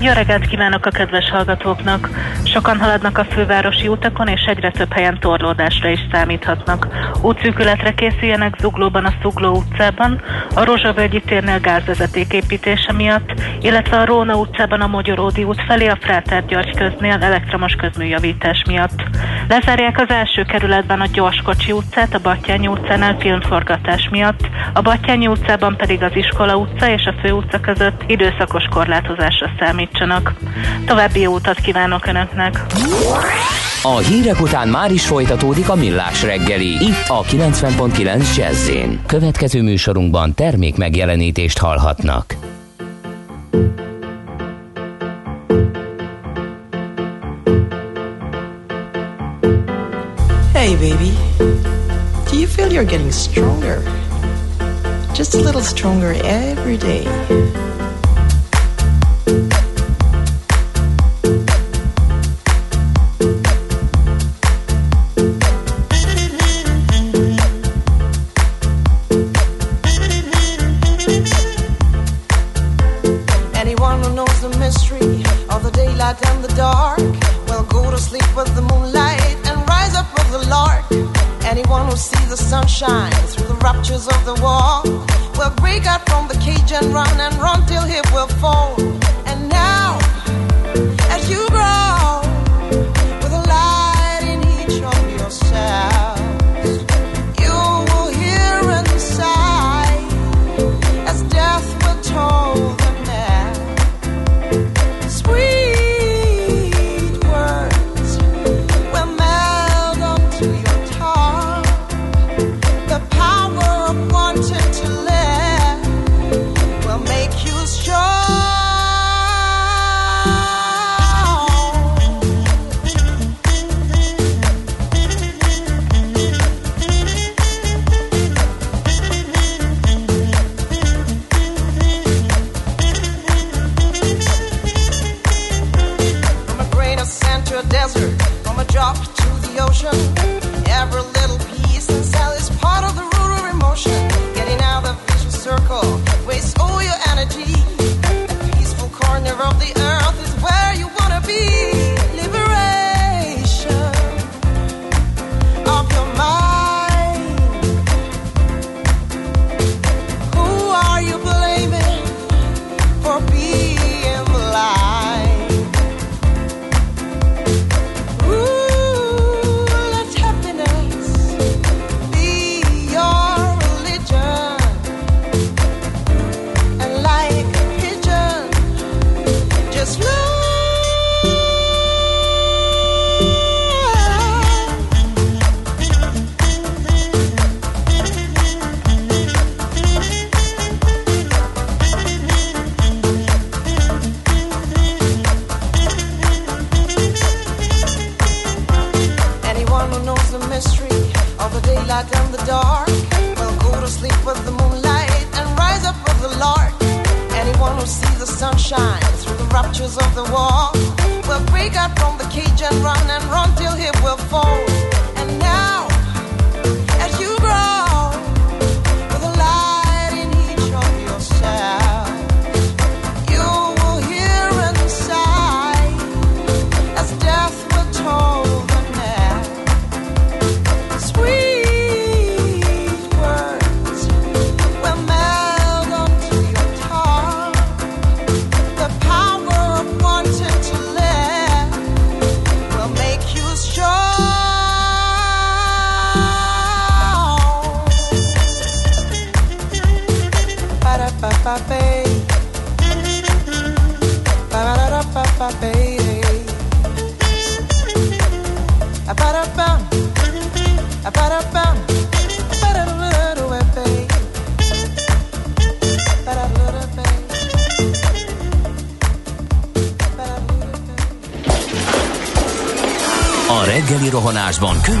Jó reggelt kívánok a kedves hallgatóknak! Sokan haladnak a fővárosi utakon, és egyre több helyen torlódásra is számíthatnak. Útszűkületre készüljenek Zuglóban, a Szugló utcában, a Rózsavölgyi térnél gázvezeték építése miatt, illetve a Róna utcában a Mogyoródi út felé a Fráter György köznél elektromos közműjavítás miatt. Lezárják az első kerületben a Gyorskocsi utcát, a Battyányi utcánál filmforgatás miatt, a Battyányi utcában pedig az Iskola utca és a Fő utca között időszakos korlátozásra számít. További jó utat kívánok Önöknek! A hírek után már is folytatódik a Millás reggeli, itt a kilencven pont kilenc Jazzin. Következő műsorunkban termék megjelenítést hallhatnak. Hey baby, do you feel you're getting stronger? Just a little stronger every day. Through the raptures of the wall, we'll break out from the cage and run and run till he will fall. And now, as you grow, with a light in each of yourselves, you will hear and sigh as death will toll the man. Sweet words will meld onto your tongue. Every little piece and cell is part of the root of emotion. Getting out of the vicious circle, waste all your energy. A peaceful corner of the earth is where you wanna be. daylight and the dark. We'll go to sleep with the moonlight and rise up with the lark. Anyone who sees the sunshine through the ruptures of the wall will break out from the cage and run and run till he will fall. And now, as you grow, a reggeli rohanásban könnyű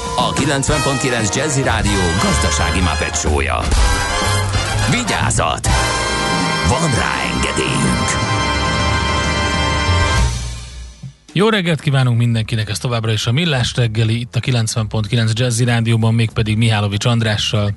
a kilencven egész kilenc Jazzy Rádió gazdasági mápet show-ja. Vigyázat! Van rá engedélyünk! Jó reggelt kívánunk mindenkinek, ez továbbra is a Millás reggeli, itt a kilencven egész kilenc Jazzy Rádióban, mégpedig Mihálovics Andrással.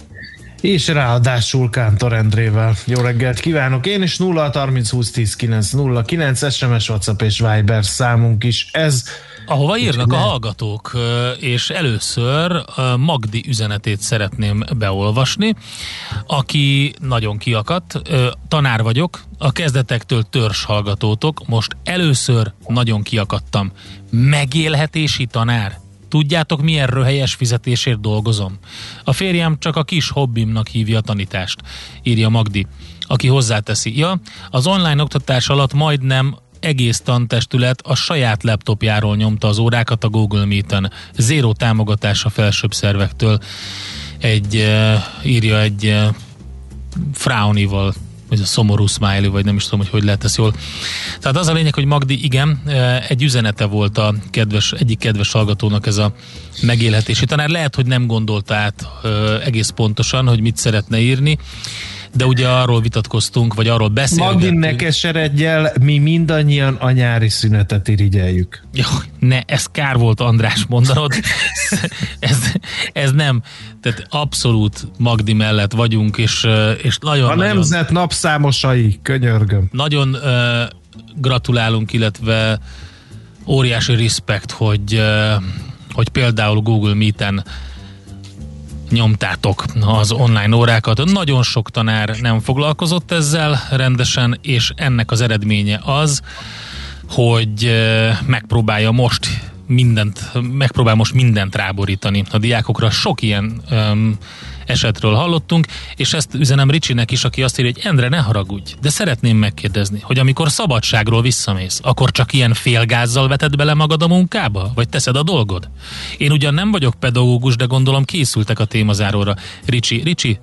És ráadásul Kántor Endrével. Jó reggelt kívánok én is, nulla harminc húsz tíz kilenc nulla kilenc, es em es, WhatsApp és Viber számunk is ez. Ahova írnak a hallgatók, és először Magdi üzenetét szeretném beolvasni, aki nagyon kiakadt. Tanár vagyok, a kezdetektől törzs hallgatótok, most először nagyon kiakadtam. Megélhetési tanár. Tudjátok, milyen röhelyes fizetésért dolgozom? A férjem csak a kis hobbimnak hívja a tanítást, írja Magdi, aki hozzáteszi. Ja, az online oktatás alatt majdnem egész tantestület a saját laptopjáról nyomta az órákat a Google Meet-en. Zéró támogatás a felsőbb szervektől. Egy, e, írja egy e, frownival, vagy a szomorú smiley, vagy nem is tudom, hogy hogy lehet ezt jól. Tehát az a lényeg, hogy Magdi, igen, egy üzenete volt a kedves, egyik kedves hallgatónak ez a megélhetési tanár. Lehet, hogy nem gondolta át e, egész pontosan, hogy mit szeretne írni, de ugye arról vitatkoztunk, vagy arról beszélgettünk. Magdin ne keseredjel, mi mindannyian a nyári szünetet irigyeljük. Jó, ne, ez kár volt, András, mondanod. ez, ez nem, tehát abszolút Magdi mellett vagyunk, és, és nagyon... A nemzet nagyon, napszámosai, könyörgöm. Nagyon uh, gratulálunk, illetve óriási respekt, hogy, uh, hogy például Google Meet-en nyomtátok az online órákat. Nagyon sok tanár nem foglalkozott ezzel rendesen, és ennek az eredménye az, hogy megpróbálja most mindent, megpróbál most mindent ráborítani a diákokra. Sok ilyen um, esetről hallottunk, és ezt üzenem Ricsinek is, aki azt írja, hogy Endre, ne haragudj, de szeretném megkérdezni, hogy amikor szabadságról visszamész, akkor csak ilyen félgázzal veted bele magad a munkába? Vagy teszed a dolgod? Én ugyan nem vagyok pedagógus, de gondolom készültek a témazáróra. Ricsi, Ricsi,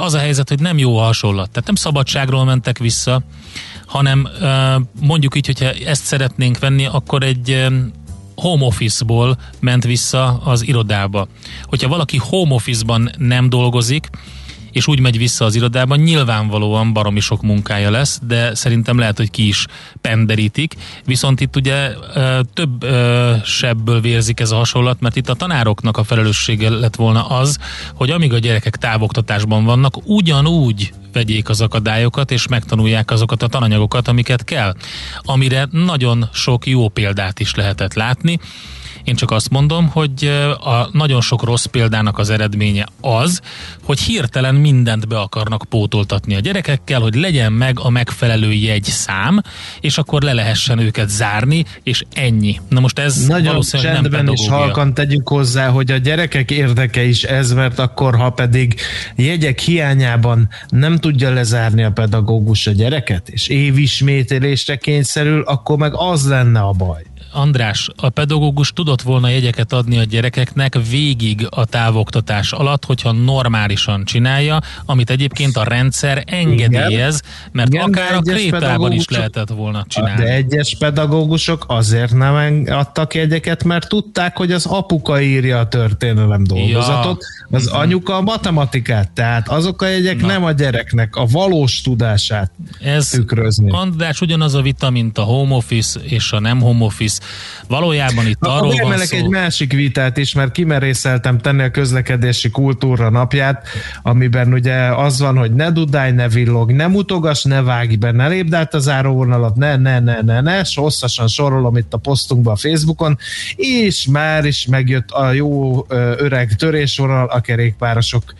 az a helyzet, hogy nem jó a hasonlat. Tehát nem szabadságról mentek vissza, hanem mondjuk így, hogyha ezt szeretnénk venni, akkor egy home office-ból ment vissza az irodába. Hogyha valaki home office-ban nem dolgozik, és úgy megy vissza az irodában, nyilvánvalóan baromi sok munkája lesz, de szerintem lehet, hogy ki is penderítik. Viszont itt ugye több sebből vérzik ez a hasonlat, mert itt a tanároknak a felelőssége lett volna az, hogy amíg a gyerekek távoktatásban vannak, ugyanúgy vegyék az akadályokat, és megtanulják azokat a tananyagokat, amiket kell. Amire nagyon sok jó példát is lehetett látni. Én csak azt mondom, hogy a nagyon sok rossz példának az eredménye az, hogy hirtelen mindent be akarnak pótoltatni a gyerekekkel, hogy legyen meg a megfelelő jegyszám, és akkor le lehessen őket zárni, és ennyi. Na most ez nagyon valószínűleg nem pedagógia. Nagyon csendben is halkan tegyük hozzá, hogy a gyerekek érdeke is ez, mert akkor, ha pedig jegyek hiányában nem tudja lezárni a pedagógus a gyereket, és évismételésre kényszerül, akkor meg az lenne a baj. András, a pedagógus tudott volna jegyeket adni a gyerekeknek végig a távoktatás alatt, hogyha normálisan csinálja, amit egyébként a rendszer engedélyez, mert igen, akár a krétában is lehetett volna csinálni. De egyes pedagógusok azért nem adtak jegyeket, mert tudták, hogy az apuka írja a történelem dolgozatot, ja. az anyuka a matematikát, tehát azok a jegyek Na. nem a gyereknek a valós tudását Ez, tükrözni. András, ugyanaz a vita, mint a home office és a nem home office. Valójában itt Na, arról van szó. Egy másik vitát is, mert kimerészeltem tenni a közlekedési kultúra napját, amiben ugye az van, hogy ne dudálj, ne villog, ne mutogass, ne vágj be, ne lépd át a záróvonalat, ne, ne, ne, ne, ne, és hosszasan sorolom itt a posztunkban a Facebookon, és már is megjött a jó öreg törésvonal a kerékpárosok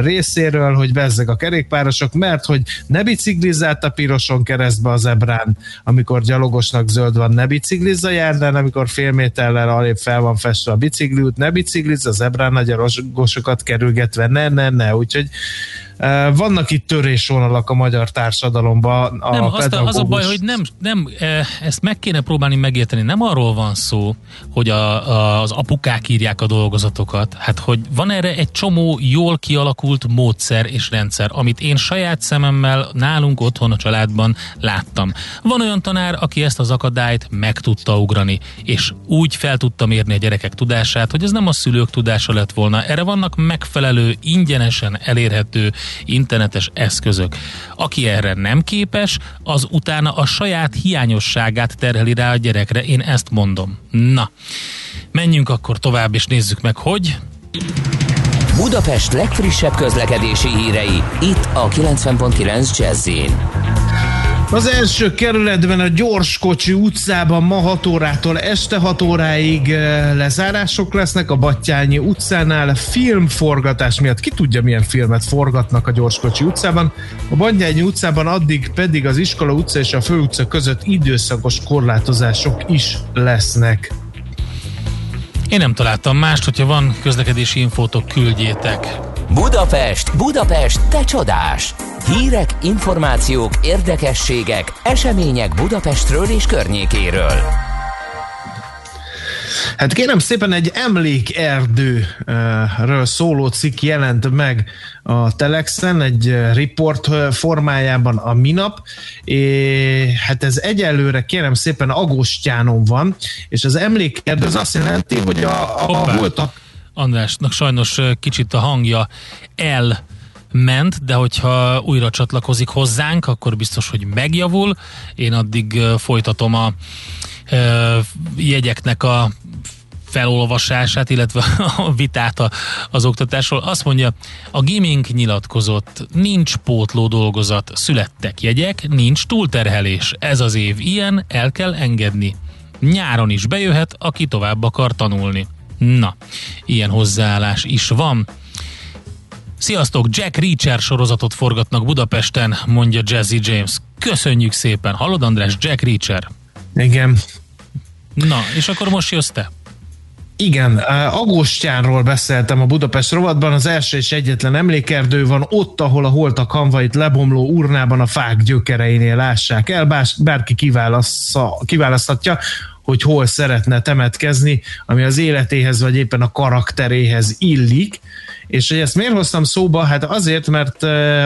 részéről, hogy bezzeg a kerékpárosok, mert hogy ne biciklizált a piroson keresztbe az ebrán, amikor gyalogosnak zöld van, ne biciklizz a járdán, amikor fél méterrel alébb fel van festve a bicikliút, ne biciklizz, az ebrán a gyalogosokat kerülgetve, ne, ne, ne, úgyhogy vannak itt törésvonalak a magyar társadalomban. A nem, pedagógus... az a baj, hogy nem, nem, ezt meg kéne próbálni megérteni. Nem arról van szó, hogy a, a, az apukák írják a dolgozatokat. Hát, hogy van erre egy csomó jól kialakult módszer és rendszer, amit én saját szememmel nálunk otthon a családban láttam. Van olyan tanár, aki ezt az akadályt meg tudta ugrani, és úgy fel tudta mérni a gyerekek tudását, hogy ez nem a szülők tudása lett volna. Erre vannak megfelelő, ingyenesen elérhető internetes eszközök. Aki erre nem képes, az utána a saját hiányosságát terheli rá a gyerekre, én ezt mondom. Na, menjünk akkor tovább és nézzük meg, hogy... Budapest legfrissebb közlekedési hírei, itt a kilencven egész kilenc Jazzin. Az első kerületben a Gyorskocsi utcában ma hat órától este hat óráig lezárások lesznek. A Battyányi utcánál filmforgatás miatt, ki tudja milyen filmet forgatnak a Gyorskocsi utcában. A Battyányi utcában addig pedig az Iskola utca és a Fő utca között időszakos korlátozások is lesznek. Én nem találtam mást, hogyha van közlekedési infótok, küldjétek. Budapest, Budapest, te csodás! Hírek, információk, érdekességek, események Budapestről és környékéről. Hát kérem szépen, egy emlékerdőről szóló cikk jelent meg a Telexen, egy riport formájában a minap. É, hát ez egyelőre kérem szépen Agostyánon van, és az emlékerdő az azt jelenti, hogy a, a, a voltak... Andrásnak sajnos kicsit a hangja elment, de hogyha újra csatlakozik hozzánk, akkor biztos, hogy megjavul. Én addig folytatom a e, jegyeknek a felolvasását, illetve a vitát az oktatásról. Azt mondja, a Gimink nyilatkozott, nincs pótló dolgozat, születtek jegyek, nincs túlterhelés. Ez az év ilyen, el kell engedni. Nyáron is bejöhet, aki tovább akar tanulni. Na, ilyen hozzáállás is van. Sziasztok, Jack Reacher sorozatot forgatnak Budapesten, mondja Jazzy James. Köszönjük szépen. Hallod, András? Jack Reacher. Igen. Na, és akkor most jössz te. Igen, Agostyánról beszéltem a Budapest rovatban, az első és egyetlen emlékerdő van ott, ahol a holtak hamvait lebomló urnában a fák gyökereinél lássák el, bárki kiválaszthatja, hogy hol szeretne temetkezni, ami az életéhez vagy éppen a karakteréhez illik. És hogy ezt miért hoztam szóba? Hát azért, mert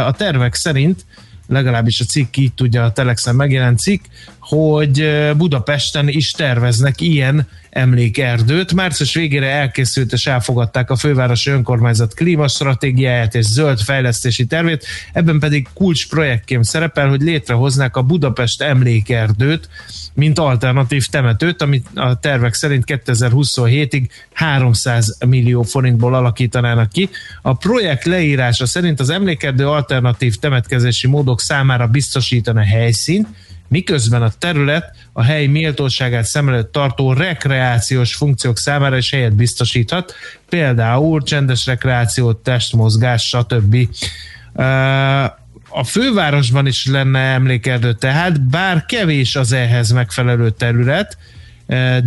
a tervek szerint, legalábbis a cikk így tudja, a Telexen megjelent cikk, hogy Budapesten is terveznek ilyen emlékerdőt. Március végére elkészült és elfogadták a fővárosi önkormányzat klímastratégiáját és zöld fejlesztési tervét, ebben pedig kulcsprojektként szerepel, hogy létrehoznák a Budapest emlékerdőt, mint alternatív temetőt, amit a tervek szerint kétezer-huszonhétig háromszáz millió forintból alakítanának ki. A projekt leírása szerint az emlékerdő alternatív temetkezési módok számára biztosítana helyszínt, miközben a terület a hely méltóságát szem előtt tartó rekreációs funkciók számára is helyet biztosíthat, például csendes rekreáció, testmozgás, stb. A fővárosban is lenne emlékerdő tehát, bár kevés az ehhez megfelelő terület,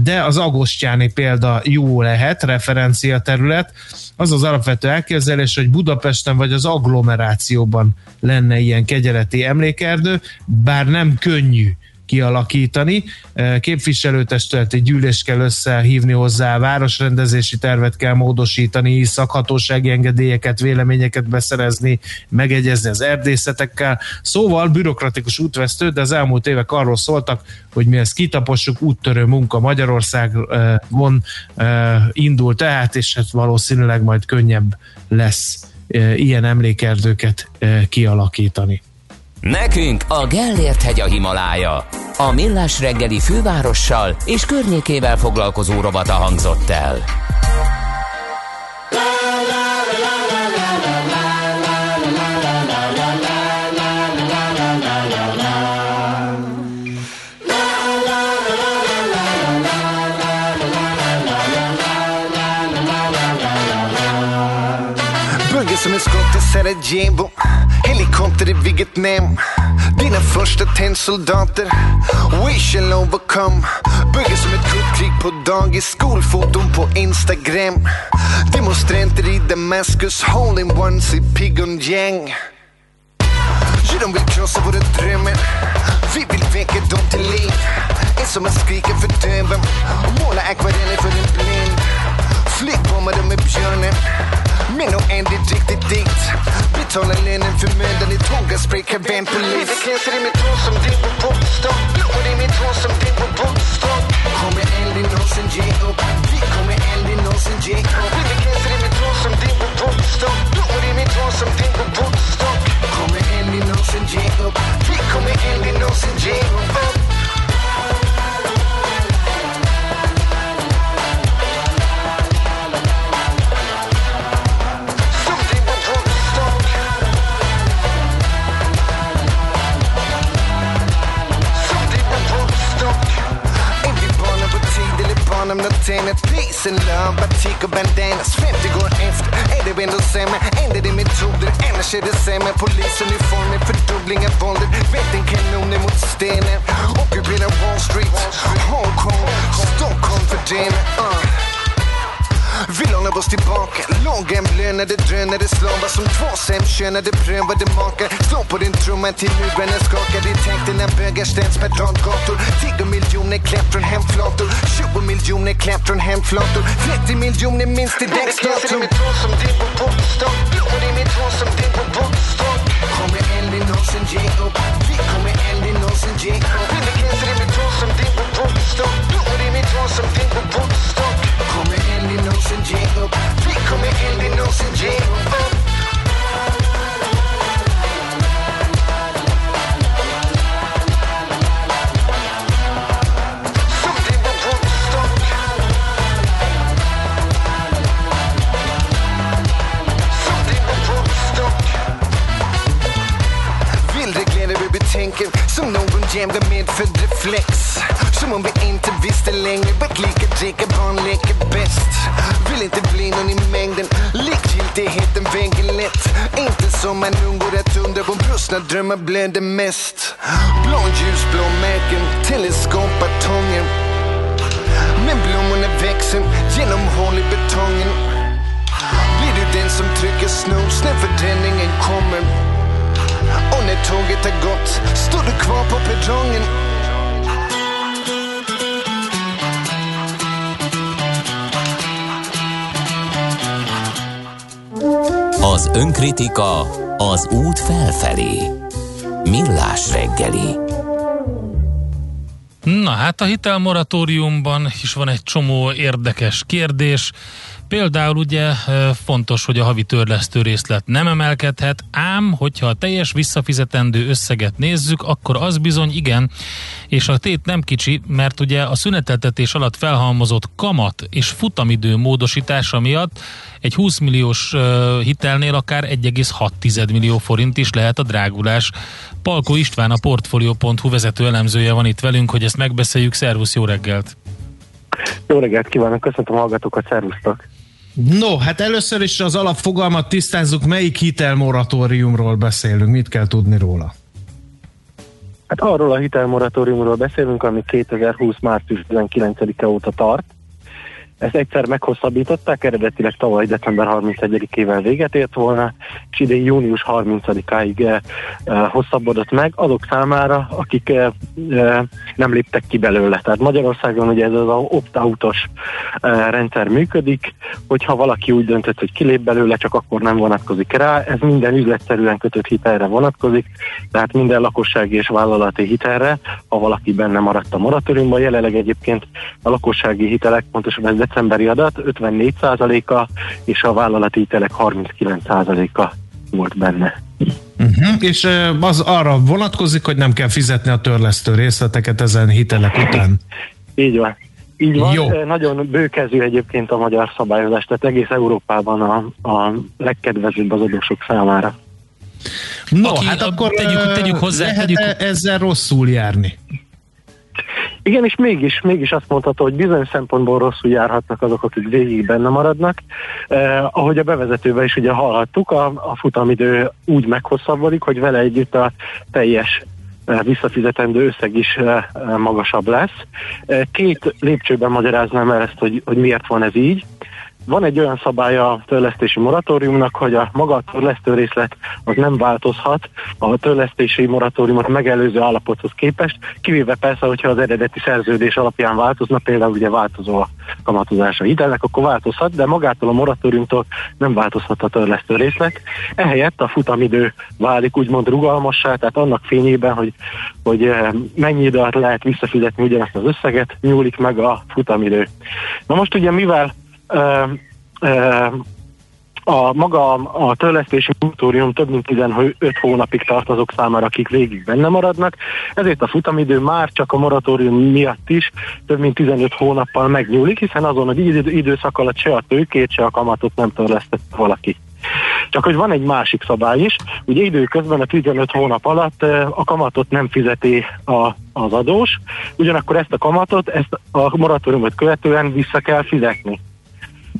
de az agostyáni példa jó lehet, referencia terület. Az az alapvető elképzelés, hogy Budapesten vagy az agglomerációban lenne ilyen kegyeleti emlékerdő, bár nem könnyű kialakítani. Képviselőtestületi gyűlést kell összehívni hozzá, városrendezési tervet kell módosítani, szakhatósági engedélyeket, véleményeket beszerezni, megegyezni az erdészetekkel. Szóval bürokratikus útvesztő, de az elmúlt évek arról szóltak, hogy mi ezt kitapossuk, úttörő munka Magyarországon indul tehát, és hát valószínűleg majd könnyebb lesz ilyen emlékerdőket kialakítani. Nekünk a Gellért-hegy a Himalája. A Millás reggeli fővárossal és környékével foglalkozó rovata hangzott el. Som en skottisar i Jimbo, helikopter i Vietnam. Dina första tennsoldater, we shall overcome. Böger som ett kuttkrig på dagis, skolfoton på Instagram. Demonstranter i Damaskus, hole in ones i Pyongyang. Ja, de vill krossa våra drömmar, vi vill väcka dem till liv. En som har skriker för döven och måla akvareller för en blind. Flickbombade med björnen, men och en det riktigt dikt. Betalar lönen för mödan i tågaspray, kavän, polis. Det glänser i mitt hår som din på botstock. Blod i mitt hår som din på botstock. Kommer aldrig någonsin ge upp, vi kommer aldrig någonsin ge upp. Det glänser i mitt hår som din på botstock. Blod i mitt hår som din på botstock. Kommer aldrig någonsin ge upp, vi kommer aldrig någonsin ge upp. Om natten att peace and love, batik och bandanas. Femtio går efter, är det ändå sämre? Ändrar det metoder, annars är det sämre. Polisen i form är fördubbling av våldet. Vätten kanoner mot stenen. Ockupera Wall Street, Hongkong, Stockholm för den. Uh. Vill hålla oss tillbaka. Lågavlönade, drönade slavar som två sämkönade prövade makar. Slå på din trumma till murarna skakar. I tänkterna bögar ställs per radgator. Tio miljoner kläpp från hemflator, tjugo miljoner kläpp från hemflator, trettio miljoner minst i däckstator. Det glänser i mitt hår som din på botstock. Blod i mitt hår som din på botstock. Kommer aldrig någonsin ge upp, vi kommer aldrig någonsin ge upp. Det glänser i mitt hår som din på botstock. Blod i mitt hår som din på botstock. Kommer aldrig någonsin ge upp, vi kommer aldrig någonsin ge upp. Som någon jämde med för reflex. Som om vi inte visste längre. Backliker, dricker, barn leker bäst. Vill inte bli någon i mängden. Likgiltigheten väger lätt. Inte som man undgår att undra på brustna drömmar blöder mest. Blond ljus, blå märken, teleskopatonger. Men blommorna växer genom hål i betongen. Blir du den som trycker snus när fördränningen kommer? Och när tåget har gått står du kvar på perrongen. Az önkritika az út felfelé. Millás reggeli. Na hát a hitelmoratóriumban is van egy csomó érdekes kérdés. például ugye fontos, hogy a havi törlesztő részlet nem emelkedhet, ám hogyha a teljes visszafizetendő összeget nézzük, akkor az bizony igen, és a tét nem kicsi, mert ugye a szüneteltetés alatt felhalmozott kamat és futamidő módosítása miatt egy húsz milliós hitelnél akár egy egész hat millió forint is lehet a drágulás. Palkó István, a Portfolio.hu vezető elemzője van itt velünk, hogy ezt megbeszéljük. Szervusz, jó reggelt! Jó reggelt kívánok, köszöntöm a hallgatókat, szervusztok! No, hát először is az alapfogalmat tisztázzuk, melyik hitelmoratóriumról beszélünk, mit kell tudni róla? Hát arról a hitelmoratóriumról beszélünk, ami kétezer-húsz. március tizenkilencedike óta tart. Ezt egyszer meghosszabbították, eredetileg tavaly december harmincegyedikével véget ért volna, és idén június harmincadikáig eh, hosszabbodott meg azok számára, akik eh, nem léptek ki belőle. Tehát Magyarországon ugye ez az opt-out-os eh, rendszer működik, hogyha valaki úgy döntött, hogy kilép belőle, csak akkor nem vonatkozik rá. Ez minden üzletszerűen kötött hitelre vonatkozik, tehát minden lakossági és vállalati hitelre, ha valaki benne maradt a moratóriumban. Jelenleg egyébként a lakossági hitelek, pontosan ez decemberi adat, ötvennégy százaléka és a vállalati hitelek harminckilenc százaléka volt benne. Uh-huh. És az arra vonatkozik, hogy nem kell fizetni a törlesztő részleteket ezen hitelek után. Így van. Így van, jó. Nagyon bőkezű egyébként a magyar szabályozás, tehát egész Európában a, a legkedvezőbb az adósok számára. No, Aki, hát akkor tegyük, tegyük hozzá, lehet tegyük... ezzel rosszul járni? Igen, és mégis, mégis azt mondható, hogy bizonyos szempontból rosszul járhatnak azok, akik végig benne maradnak. Eh, ahogy a bevezetőben is ugye hallhattuk, a, a futamidő úgy meghosszabbodik, hogy vele együtt a teljes eh, visszafizetendő összeg is eh, magasabb lesz. Eh, két lépcsőben magyaráznám el ezt, hogy, hogy miért van ez így. Van egy olyan szabálya a törlesztési moratóriumnak, hogy a maga a törlesztő részlet az nem változhat a törlesztési moratóriumot megelőző állapothoz képest, kivéve persze, hogyha az eredeti szerződés alapján változna, például ugye változó a kamatozása hitelnek, akkor változhat, de magától a moratóriumtól nem változhat a törlesztő részlet. Ehelyett a futamidő válik úgymond rugalmassá, tehát annak fényében, hogy, hogy mennyi idő alatt lehet visszafizetni ugyanezt az összeget, nyúlik meg a futamidő. Na most ugye mivel Uh, uh, a maga a törlesztési moratórium több mint tizenöt hónapig tart azok számára, akik végig benne maradnak, ezért a futamidő már csak a moratórium miatt is több mint tizenöt hónappal megnyúlik, hiszen azon az időszak alatt se a tőkét, se a kamatot nem törlesztett valaki. Csak hogy van egy másik szabály is, ugye időközben a tizenöt hónap alatt a kamatot nem fizeti a, az adós, ugyanakkor ezt a kamatot, ezt a moratóriumot követően vissza kell fizetni.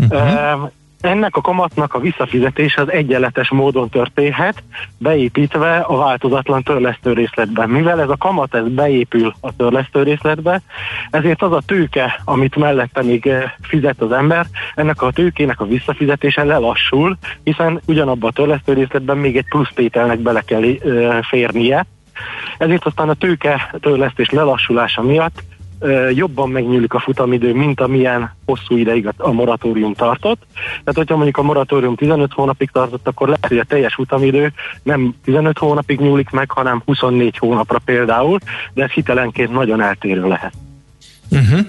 Uh-huh. Uh, ennek a kamatnak a visszafizetése az egyenletes módon történhet, beépítve a változatlan törlesztőrészletben. Mivel ez a kamat ez beépül a törlesztőrészletbe, ezért az a tőke, amit mellette még fizet az ember, ennek a tőkének a visszafizetése lelassul, hiszen ugyanabban a törlesztőrészletben még egy plusz tételnek bele kell uh, férnie. Ezért aztán a tőke törlesztés lelassulása miatt jobban megnyúlik a futamidő, mint amilyen hosszú ideig a moratórium tartott. Tehát, hogyha mondjuk a moratórium tizenöt hónapig tartott, akkor lehet, hogy a teljes futamidő nem tizenöt hónapig nyúlik meg, hanem huszonnégy hónapra például, de ez hitelenként nagyon eltérő lehet. Uh-huh.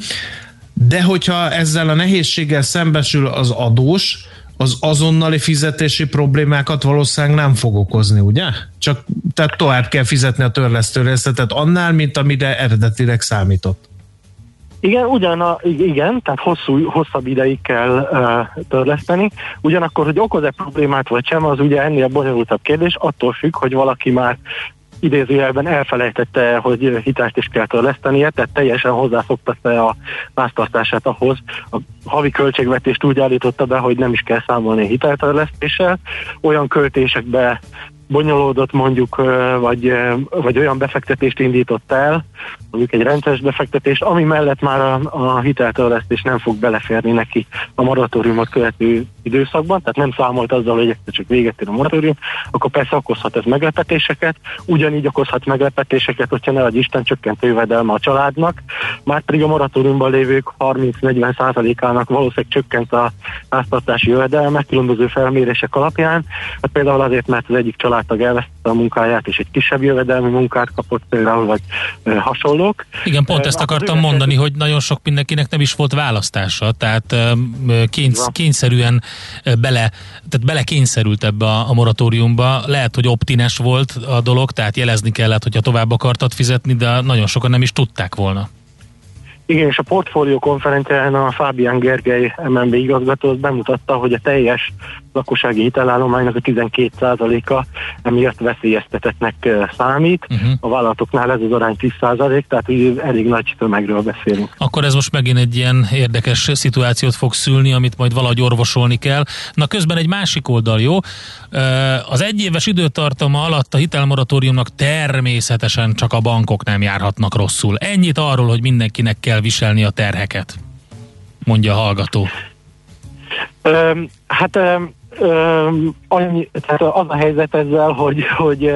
De hogyha ezzel a nehézséggel szembesül az adós, az azonnali fizetési problémákat valószínűleg nem fog okozni, ugye? Csak tehát tovább kell fizetni a törlesztő részletet annál, mint amire eredetileg számított. Igen, ugyan a, igen, tehát hosszú, hosszabb ideig kell uh, törleszteni. Ugyanakkor, hogy okoz-e problémát vagy sem, az ugye ennél bonyolultabb kérdés, attól függ, hogy valaki már idézőjelben elfelejtette, hogy hitelt is kell törlesztenie, tehát teljesen hozzászoktatta a háztartását ahhoz, a havi költségvetést úgy állította be, hogy nem is kell számolni hiteltörlesztéssel, olyan költésekbe bonyolódott mondjuk, vagy, vagy olyan befektetést indított el, mondjuk egy rendszeres befektetést, ami mellett már a, a hiteltörlesztés nem fog beleférni neki a moratóriumot követő időszakban, tehát nem számolt azzal, hogy egyszer csak véget ér a moratórium, akkor persze okozhat ez meglepetéseket, ugyanígy okozhat meglepetéseket, hogyha ne adj Isten csökkent jövedelme a családnak, már pedig a moratóriumban lévők harminc-negyven százalékának valószínűleg csökkent a háztartási jövedelme különböző felmérések alapján, hát például azért, mert az egyik család elvesztett elvesztette a munkáját, és egy kisebb jövedelmi munkát kapott például, vagy e, hasonlók. Igen, pont e, ezt akartam üveges... mondani, hogy nagyon sok mindenkinek nem is volt választása, tehát e, kénz, kényszerűen bele, tehát belekényszerült ebbe a, a moratóriumba. Lehet, hogy optines volt a dolog, tehát jelezni kellett, hogyha tovább akartad fizetni, de nagyon sokan nem is tudták volna. Igen, és a Portfolio konferencián a Fábián Gergely em en bé igazgató bemutatta, hogy a teljes lakossági hitelállománynak a tizenkét százaléka emiatt veszélyeztetettnek számít. Uh-huh. A vállalatoknál ez az arány tíz százalék, tehát így elég nagy tömegről beszélünk. Akkor ez most megint egy ilyen érdekes szituációt fog szülni, amit majd valahogy orvosolni kell. Na közben egy másik oldal, jó? Az egyéves időtartama alatt a hitelmoratóriumnak természetesen csak a bankok nem járhatnak rosszul. Ennyit arról, hogy mindenkinek kell viselni a terheket, mondja a hallgató. Um, hát... Um... Tehát az a helyzet ezzel, hogy, hogy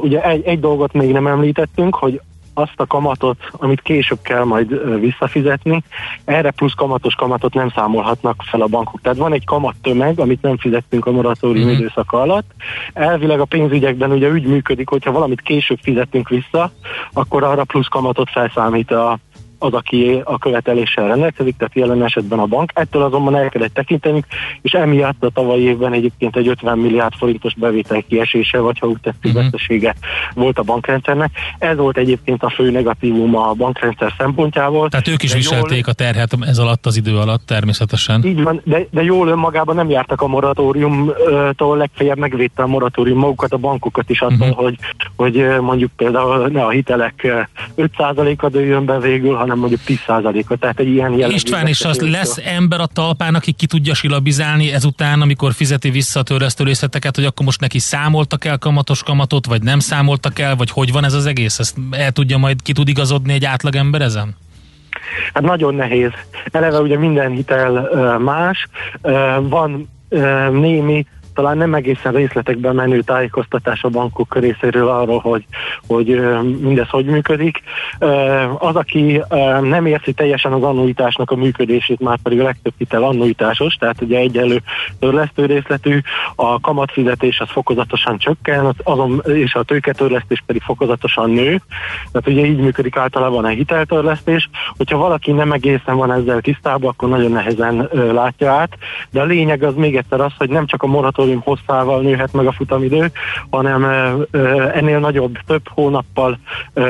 ugye egy, egy dolgot még nem említettünk, hogy azt a kamatot, amit később kell majd visszafizetni, erre plusz kamatos kamatot nem számolhatnak fel a bankok. Tehát van egy kamattömeg, amit nem fizettünk a moratórium mm-hmm. időszaka alatt. Elvileg a pénzügyekben ugye úgy működik, hogyha valamit később fizettünk vissza, akkor arra plusz kamatot felszámít a az, aki a követeléssel rendelkezik, tehát jelen esetben a bank. Ettől azonban el kellett tekintenünk, és emiatt a tavalyi évben egyébként egy ötven milliárd forintos bevétel kiesése, vagy ha úgy tetszik, vesztesége uh-huh. volt a bankrendszernek. Ez volt egyébként a fő negatívuma a bankrendszer szempontjából. Tehát ők is de viselték jól, a terhet ez alatt az idő alatt természetesen. Így van, de, de jól önmagában nem jártak a moratóriumtól, legfeljebb megvédte a moratórium magukat, a bankokat is attól, uh-huh. hogy, hogy mondjuk például ne a hitelek öt százaléka dőljön be végül, hanem mondjuk tíz százaléka, tehát egy ilyen jellegű. István, és az lesz ember a talpán, aki ki tudja silabizálni ezután, amikor fizeti vissza a törlesztő részleteket, hogy akkor most neki számoltak el kamatos kamatot, vagy nem számoltak el, vagy hogy van ez az egész? Ezt el tudja majd, ki tud igazodni egy átlagember ezen? Hát nagyon nehéz. Eleve ugye minden hitel más. Van némi talán nem egészen részletekben menő tájékoztatás a bankok részéről arról, hogy, hogy mindez hogy működik. Az, aki nem érti teljesen az annuitásnak a működését, már pedig a legtöbb hitel annuitásos, tehát ugye egyenlő törlesztő részletű, a kamatfizetés az fokozatosan csökken, azon, és a tőketörlesztés pedig fokozatosan nő, tehát ugye így működik általában a hiteltörlesztés. Hogyha valaki nem egészen van ezzel tisztában, akkor nagyon nehezen látja át, de a lényeg az még egyszer az, hogy nem csak a moratórium hosszával nőhet meg a futamidő, hanem ennél nagyobb, több hónappal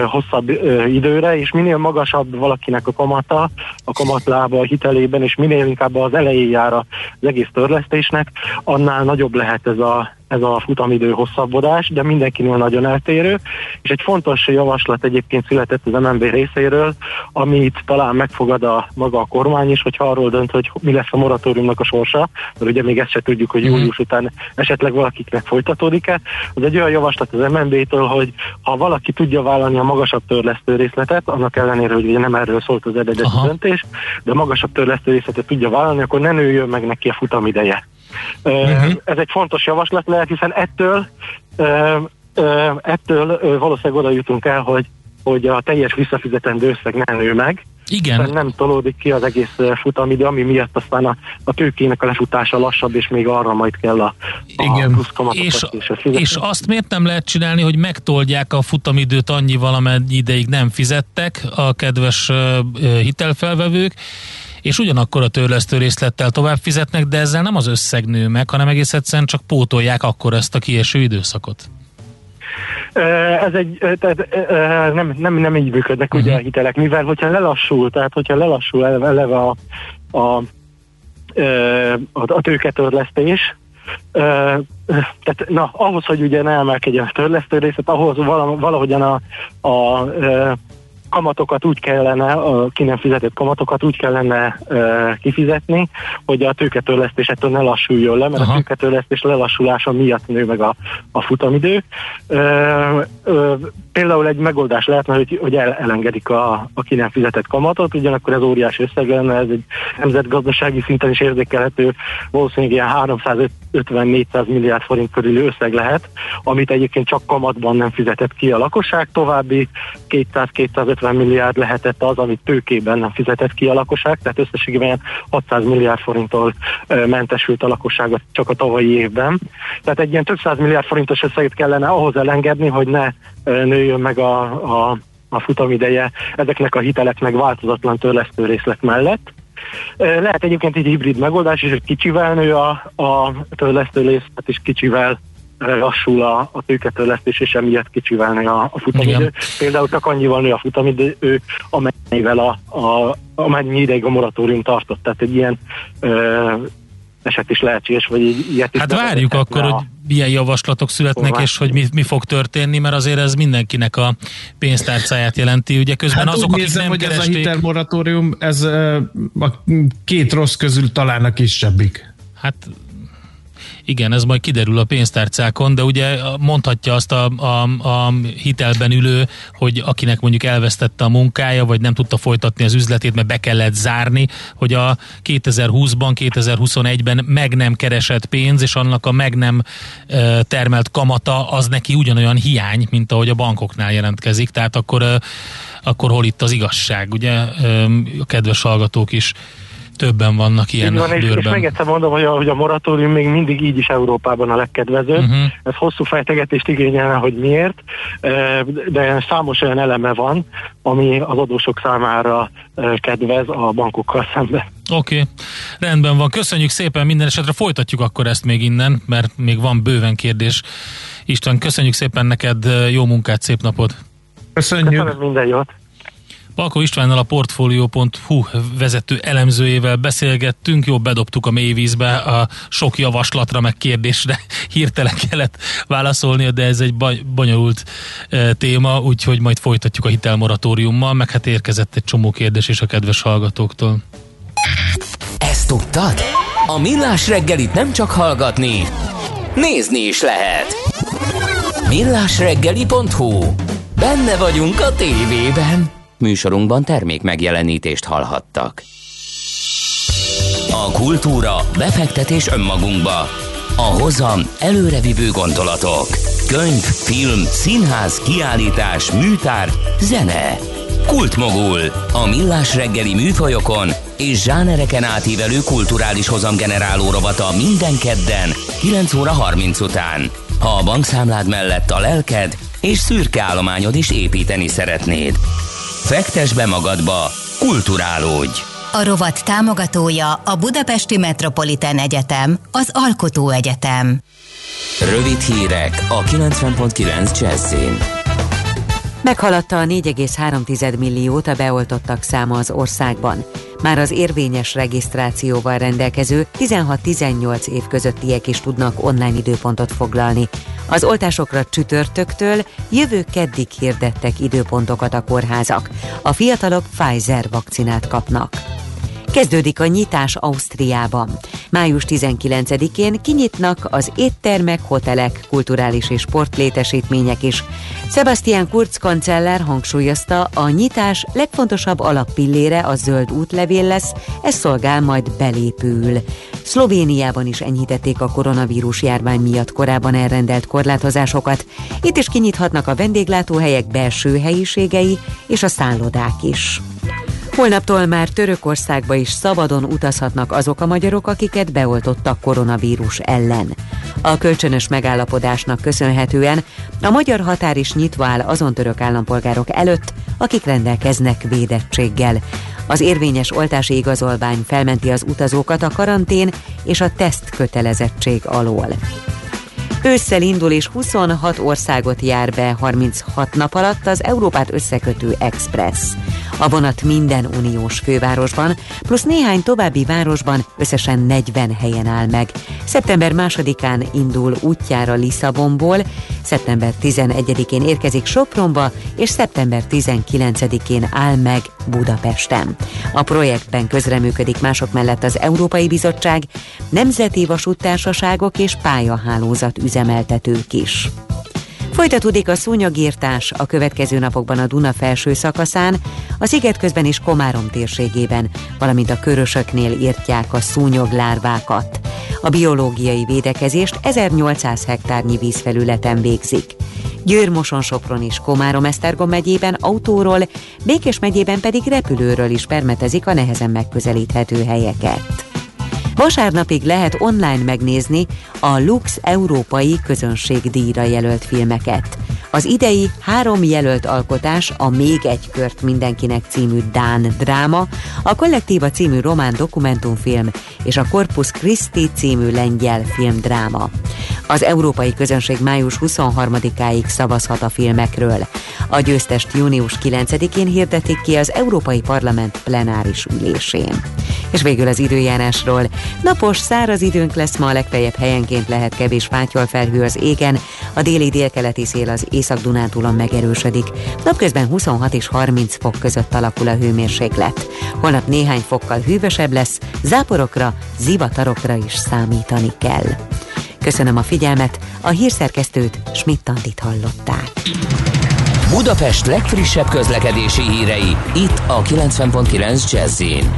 hosszabb időre, és minél magasabb valakinek a kamata, a kamatlába a hitelében, és minél inkább az elején jár az egész törlesztésnek, annál nagyobb lehet ez a ez a futamidő hosszabbodás, de mindenkinél nagyon eltérő, és egy fontos javaslat egyébként született az em en bé részéről, amit talán megfogad a maga a kormány is, hogyha arról dönt, hogy mi lesz a moratóriumnak a sorsa, mert ugye még ezt se tudjuk, hogy július után esetleg valakiknek folytatódik-e. Az egy olyan javaslat az em en bé-től, hogy ha valaki tudja vállalni a magasabb törlesztő részletet, annak ellenére, hogy ugye nem erről szólt az eredeti Aha. döntés, de a magasabb törlesztő részletet tudja vállalni, akkor ne nőjön meg neki a futamideje. Uh-huh. Ez egy fontos javaslat lehet, hiszen ettől, ettől valószínűleg oda jutunk el, hogy, hogy a teljes visszafizetendő összeg ne nő meg. Igen. Nem tolódik ki az egész futamidő, ami miatt aztán a, a tőkének a lefutása lassabb, és még arra majd kell a, a plusz kamatokat és, és azt miért nem lehet csinálni, hogy megtoldják a futamidőt annyival, amennyi ideig nem fizettek a kedves hitelfelvevők, és ugyanakkor a törlesztő részlettel tovább fizetnek, de ezzel nem az összeg nő meg, hanem egész egyszerűen csak pótolják akkor ezt a kieső időszakot. Ez egy, tehát, nem, nem, nem így működnek uh-huh. ugye a hitelek, mivel hogyha lelassul, tehát hogyha lelassul eleve a, a, a, a tőketörlesztés, tehát na, ahhoz, hogy ugye ne emelkedjen a törlesztő részlet, ahhoz valahogyan a, a, a kamatokat úgy kellene, a ki nem fizetett kamatokat úgy kellene e, kifizetni, hogy a tőketörlesztés ettől ne lassuljon le, mert Aha. a tőketörlesztés lelassulása miatt nő meg a, a futamidő. E, e, például egy megoldás lehetne, hogy, hogy el, elengedik a, a ki nem fizetett kamatot, ugyanakkor ez óriási összeg lenne, ez egy nemzetgazdasági szinten is érzékelhető, valószínűleg ilyen háromszázötven-négyszáz milliárd forint körüli összeg lehet, amit egyébként csak kamatban nem fizetett ki a lakosság, további kétszáz-kétszázötven hatvan milliárd lehetett az, amit tőkében nem fizetett ki a lakosság, tehát összességében hatszáz milliárd forinttól mentesült a lakosság csak a tavalyi évben. Tehát egy ilyen több száz milliárd forintos összeget kellene ahhoz elengedni, hogy ne nőjön meg a, a, a futamideje ezeknek a hiteleknek változatlan törlesztő részlet mellett. Lehet egyébként egy hibrid megoldás is, hogy kicsivel nő a, a törlesztő részlet, és kicsivel lassul a, a tőketörlesztés, és emiatt kicsivel nő a, a futamidő. Például csak annyival nő a futamidő, amennyivel a, a, amennyi ideig a moratórium tartott. Tehát egy ilyen ö, eset is lehetséges, vagy ilyet is. Hát várjuk akkor, a... hogy milyen javaslatok születnek, Kormány. És hogy mi, mi fog történni, mert azért ez mindenkinek a pénztárcáját jelenti. Ugye közben hát azok, akik nézem, nem hogy keresték... ez a hitelmoratórium, ez a két rossz közül talán a kisebbik. Hát igen, ez majd kiderül a pénztárcákon, de ugye mondhatja azt a, a, a hitelben ülő, hogy akinek mondjuk elvesztette a munkája, vagy nem tudta folytatni az üzletét, mert be kellett zárni, hogy a kétezerhúszban, kétezerhuszonegyben meg nem keresett pénz, és annak a meg nem e, termelt kamata, az neki ugyanolyan hiány, mint ahogy a bankoknál jelentkezik, tehát akkor, e, akkor hol itt az igazság, ugye e, a kedves hallgatók is többen vannak ilyen van, és, és meg egyszer mondom, hogy a, hogy a moratórium még mindig így is Európában a legkedvezőbb. Uh-huh. Ez hosszú fejtegetést igényelne, hogy miért, de számos olyan eleme van, ami az adósok számára kedvez a bankokkal szemben. Oké, okay. Rendben van. Köszönjük szépen minden esetre. Folytatjuk akkor ezt még innen, mert még van bőven kérdés. István, köszönjük szépen neked. Jó munkát, szép napot! Köszönjük! Köszönöm, minden jót! Palkó Istvánnal, a Portfolio.hu vezető elemzőjével beszélgettünk, jó, bedobtuk a mélyvízbe a sok javaslatra, meg kérdésre hirtelen kellett válaszolnia, de ez egy bonyolult téma, úgyhogy majd folytatjuk a hitelmoratóriummal, meg hát érkezett egy csomó kérdés is a kedves hallgatóktól. Ezt tudtad? A Millás reggelit nem csak hallgatni, nézni is lehet. Millás reggeli pont hu. Benne vagyunk a tévében. Műsorunkban termék megjelenítést hallhattak. A kultúra, befektetés önmagunkba. A hozam, előrevívő gondolatok. Könyv, film, színház, kiállítás, műtár, zene. Kultmogul. A Millás reggeli műfajokon és zsánereken átívelő kulturális hozamgeneráló rovata minden kedden kilenc óra harminc után. Ha a bankszámlád mellett a lelked és szürke állományod is építeni szeretnéd. Fektess be magadba, kulturálódj! A rovat támogatója a Budapesti Metropolitán Egyetem, az Alkotó Egyetem. Rövid hírek a kilencven egész kilenc Jazzin. Meghaladta a négy egész három milliót a beoltottak száma az országban. Már az érvényes regisztrációval rendelkező tizenhat-tizennyolc év közöttiek is tudnak online időpontot foglalni. Az oltásokra csütörtöktől jövő keddig hirdettek időpontokat a kórházak. A fiatalok Pfizer vakcinát kapnak. Kezdődik a nyitás Ausztriában. május tizenkilencedikén kinyitnak az éttermek, hotelek, kulturális és sportlétesítmények is. Sebastian Kurz kancellár hangsúlyozta, a nyitás legfontosabb alappillére a zöld útlevél lesz, ez szolgál majd belépőül. Szlovéniában is enyhítették a koronavírus járvány miatt korábban elrendelt korlátozásokat. Itt is kinyithatnak a vendéglátóhelyek belső helyiségei és a szállodák is. Holnaptól már Törökországba is szabadon utazhatnak azok a magyarok, akiket beoltottak koronavírus ellen. A kölcsönös megállapodásnak köszönhetően a magyar határ is nyitva áll azon török állampolgárok előtt, akik rendelkeznek védettséggel. Az érvényes oltási igazolvány felmenti az utazókat a karantén és a teszt kötelezettség alól. Ősszel indul és huszonhat országot jár be harminchat nap alatt az Európát összekötő expressz. A vonat minden uniós fővárosban, plusz néhány további városban összesen negyven helyen áll meg. szeptember másodikán indul útjára Lisszabonból, szeptember tizenegyedikén érkezik Sopronba, és szeptember tizenkilencedikén áll meg Budapesten. A projektben közreműködik mások mellett az Európai Bizottság, nemzeti vasúttársaságok és pályahálózat üzemeltetők is. Folytatódik a szúnyogírtás a következő napokban a Duna felső szakaszán, a sziget közben és Komárom térségében, valamint a Körösöknél írtják a szúnyoglárvákat. A biológiai védekezést ezernyolcszáz hektárnyi vízfelületen végzik. Győr-Moson-Sopron és Komárom-Esztergom megyében autóról, Békés megyében pedig repülőről is permetezik a nehezen megközelíthető helyeket. Vasárnapig lehet online megnézni a Lux Európai Közönségdíjra jelölt filmeket. Az idei három jelölt alkotás a Még egy kört mindenkinek című dán dráma, a Kollektíva című román dokumentumfilm és a Corpus Christi című lengyel filmdráma. Az Európai Közönség május huszonharmadikáig szavazhat a filmekről. A győztest június kilencedikén hirdetik ki az Európai Parlament plenáris ülésén. És végül az időjárásról. Napos, száraz időnk lesz ma, a legfeljebb helyenként lehet kevés fátyolfelhő az égen, a déli délkeleti szél az Észak-Dunántúlon megerősödik. Napközben huszonhat és harminc fok között alakul a hőmérséklet. Holnap néhány fokkal hűvösebb lesz, záporokra, zivatarokra is számítani kell. Köszönöm a figyelmet, a hírszerkesztőt, Schmidt Andit hallották. Budapest legfrissebb közlekedési hírei, itt a kilencven egész kilenc Jazzin.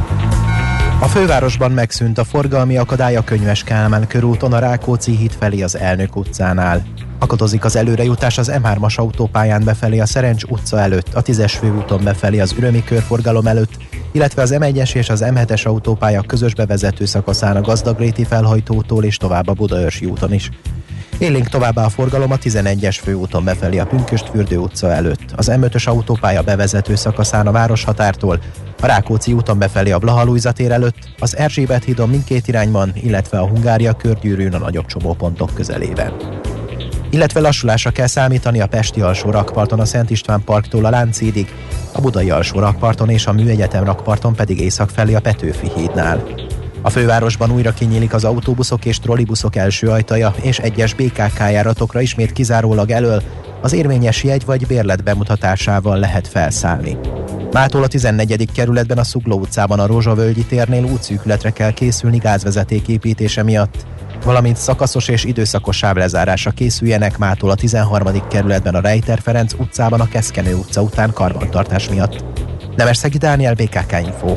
A fővárosban megszűnt a forgalmi akadály a Könyves Kálmán körúton a Rákóczi híd felé az Elnök utcánál. Akadozik az előrejutás az M hármas autópályán befelé a Szerencs utca előtt, a tízes főúton befelé az Ürömi körforgalom előtt, illetve az M egyes és az M hetes autópálya közös bevezető szakaszán a Gazdagréti felhajtótól és tovább a Budaörsi úton is. Élénk továbbá a forgalom a tizenegyes főúton befelé a Pünkösdfürdő utca előtt, az M ötös autópálya bevezető szakaszán a városhatártól, a Rákóczi úton befelé a Blaha Lujza tér előtt, az Erzsébet hídon mindkét irányban, illetve a Hungária körgyűrűn a nagyobb csomópontok közelében. Illetve lassulásra kell számítani a pesti alsó rakparton a Szent István parktól a Lánchídig, a budai alsó rakparton és a Műegyetem rakparton pedig észak felé a Petőfi hídnál. A fővárosban újra kinyílik az autóbuszok és trollibuszok első ajtaja, és egyes bé ká ká járatokra ismét kizárólag elől az érvényes jegy vagy bérlet bemutatásával lehet felszállni. Mától a tizennegyedik kerületben a Szugló utcában a Rózsavölgyi térnél útszűkületre kell készülni gázvezeték építése miatt, valamint szakaszos és időszakos sávlezárásra készüljenek mától a tizenharmadik kerületben a Rejter Ferenc utcában a Keszkenő utca után karbantartás miatt. Nemesszegi Dániel, bé ká ká Info.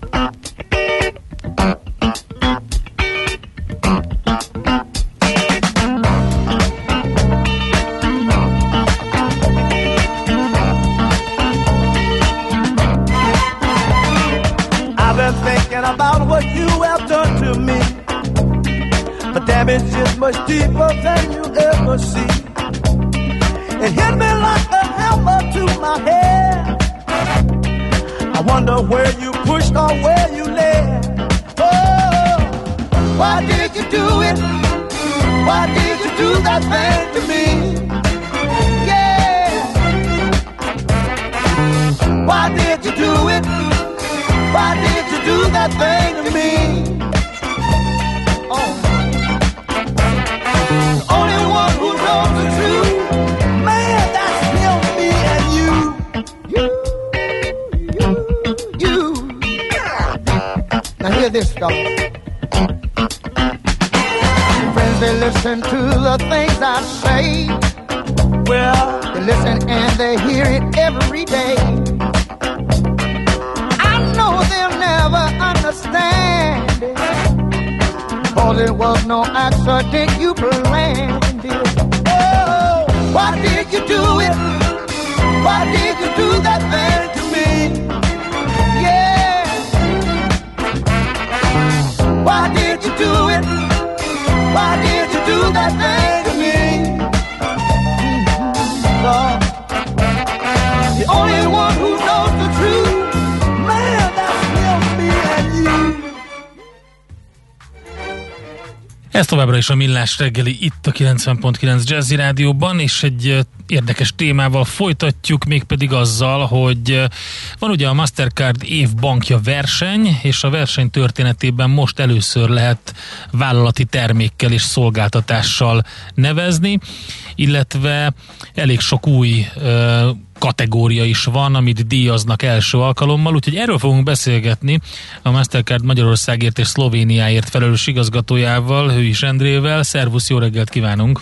I've been thinking about what you have done to me. The damage is much deeper than you ever see. It hit me like a hammer to my head. I wonder where you pushed or where you led. Oh, why did you do it? Why did you do that thing to me? Yeah. Why did you do it? Why did you do that thing to me? Oh. Only one who knows the truth. Man, that's still me and you. You, you, you. Now hear this, dog. Friends, they listen to the things I say. Well, they listen and they hear it every day. I know they'll never understand it. It was no accident you planned it. Oh, why did you do it? Why did you do that thing to me? Yeah. Why did you do it? Why did you do that thing to me? Mm-hmm. Lord, the only one who knows the truth. Ez továbbra is a Millás reggeli, itt a kilencven egész kilenc Jazzy Rádióban, és egy érdekes témával folytatjuk, mégpedig azzal, hogy van ugye a Mastercard évbankja verseny, és a verseny történetében most először lehet vállalati termékkel és szolgáltatással nevezni, illetve elég sok új ö, kategória is van, amit díjaznak első alkalommal, úgyhogy erről fogunk beszélgetni a Mastercard Magyarországért és Szlovéniáért felelős igazgatójával, Hőis Endrével. Szervusz, jó reggelt kívánunk!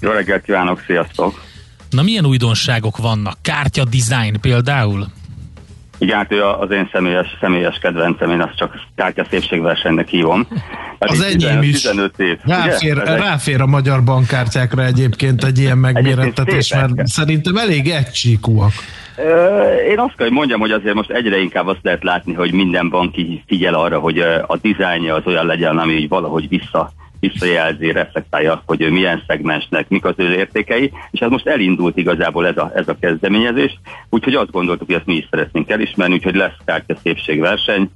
Jó reggelt kívánok, sziasztok! Na, milyen újdonságok vannak? Kártya design például? Igen, hát ő az én személyes, személyes kedvencem, én azt csak kártya szépségversenynek hívom. Hát az enyém is. tizenöt év, ráfér, ráfér a magyar bankkártyákra egyébként egy ilyen megmérettetés, mert szerintem elég egysíkúak. Én azt kell, hogy mondjam, hogy azért most egyre inkább azt lehet látni, hogy minden bank így figyel arra, hogy a dizájnja az olyan legyen, ami így valahogy vissza visszajelzi, reflektálja azt, hogy milyen szegmensnek, mik az ő értékei, és hát most elindult igazából ez a, ez a kezdeményezés, úgyhogy azt gondoltuk, hogy ezt mi is szeretnénk elismerni, úgyhogy lesz kártya szépségverseny,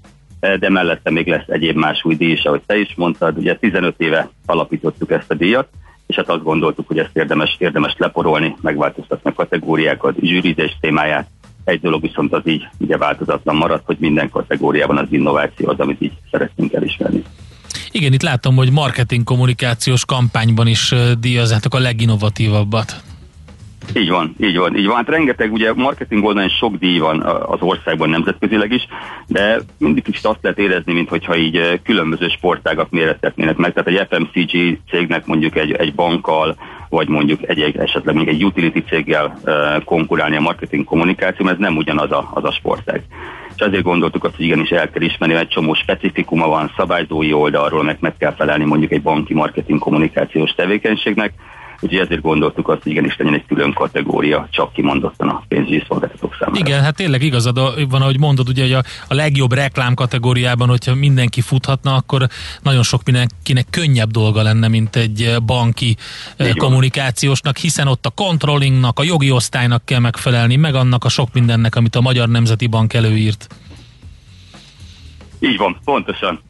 de mellette még lesz egyéb más új díj is, ahogy te is mondtad, ugye tizenöt éve alapítottuk ezt a díjat, és hát azt gondoltuk, hogy ezt érdemes, érdemes leporolni, megváltoztatni a kategóriákat, zsűrizés témáját. Egy dolog viszont az így ugye változatlan marad, hogy minden kategóriában az innováció az, amit így szeretnénk elismerni. Igen, itt látom, hogy marketing kommunikációs kampányban is díjazzátok a leginnovatívabbat. Így van, így van, így van. Hát rengeteg, ugye marketing oldalán sok díj van az országban nemzetközileg is, de mindig is azt lehet érezni, mintha így különböző sportágak mérettetnének meg. Tehát egy ef em cé gé cégnek mondjuk egy, egy bankkal, vagy mondjuk egy, egy esetleg mondjuk egy utility céggel konkurálni a marketing kommunikáció, mert ez nem ugyanaz a, az a sportág. És azért gondoltuk azt, hogy igenis el kell ismerni, mert egy csomó specifikuma van szabályzói oldalról, meg meg kell felelni mondjuk egy banki marketing kommunikációs tevékenységnek, úgyhogy ezért gondoltuk azt, hogy igenis legyen egy külön kategória, csak kimondottan a pénzügyi szolgáltatók számára. Igen, hát tényleg igazad van, ahogy mondod, ugye, hogy a, a legjobb reklám kategóriában, hogyha mindenki futhatna, akkor nagyon sok mindenkinek könnyebb dolga lenne, mint egy banki így kommunikációsnak, hiszen ott a controllingnak, a jogi osztálynak kell megfelelni, meg annak a sok mindennek, amit a Magyar Nemzeti Bank előírt. Így van, pontosan.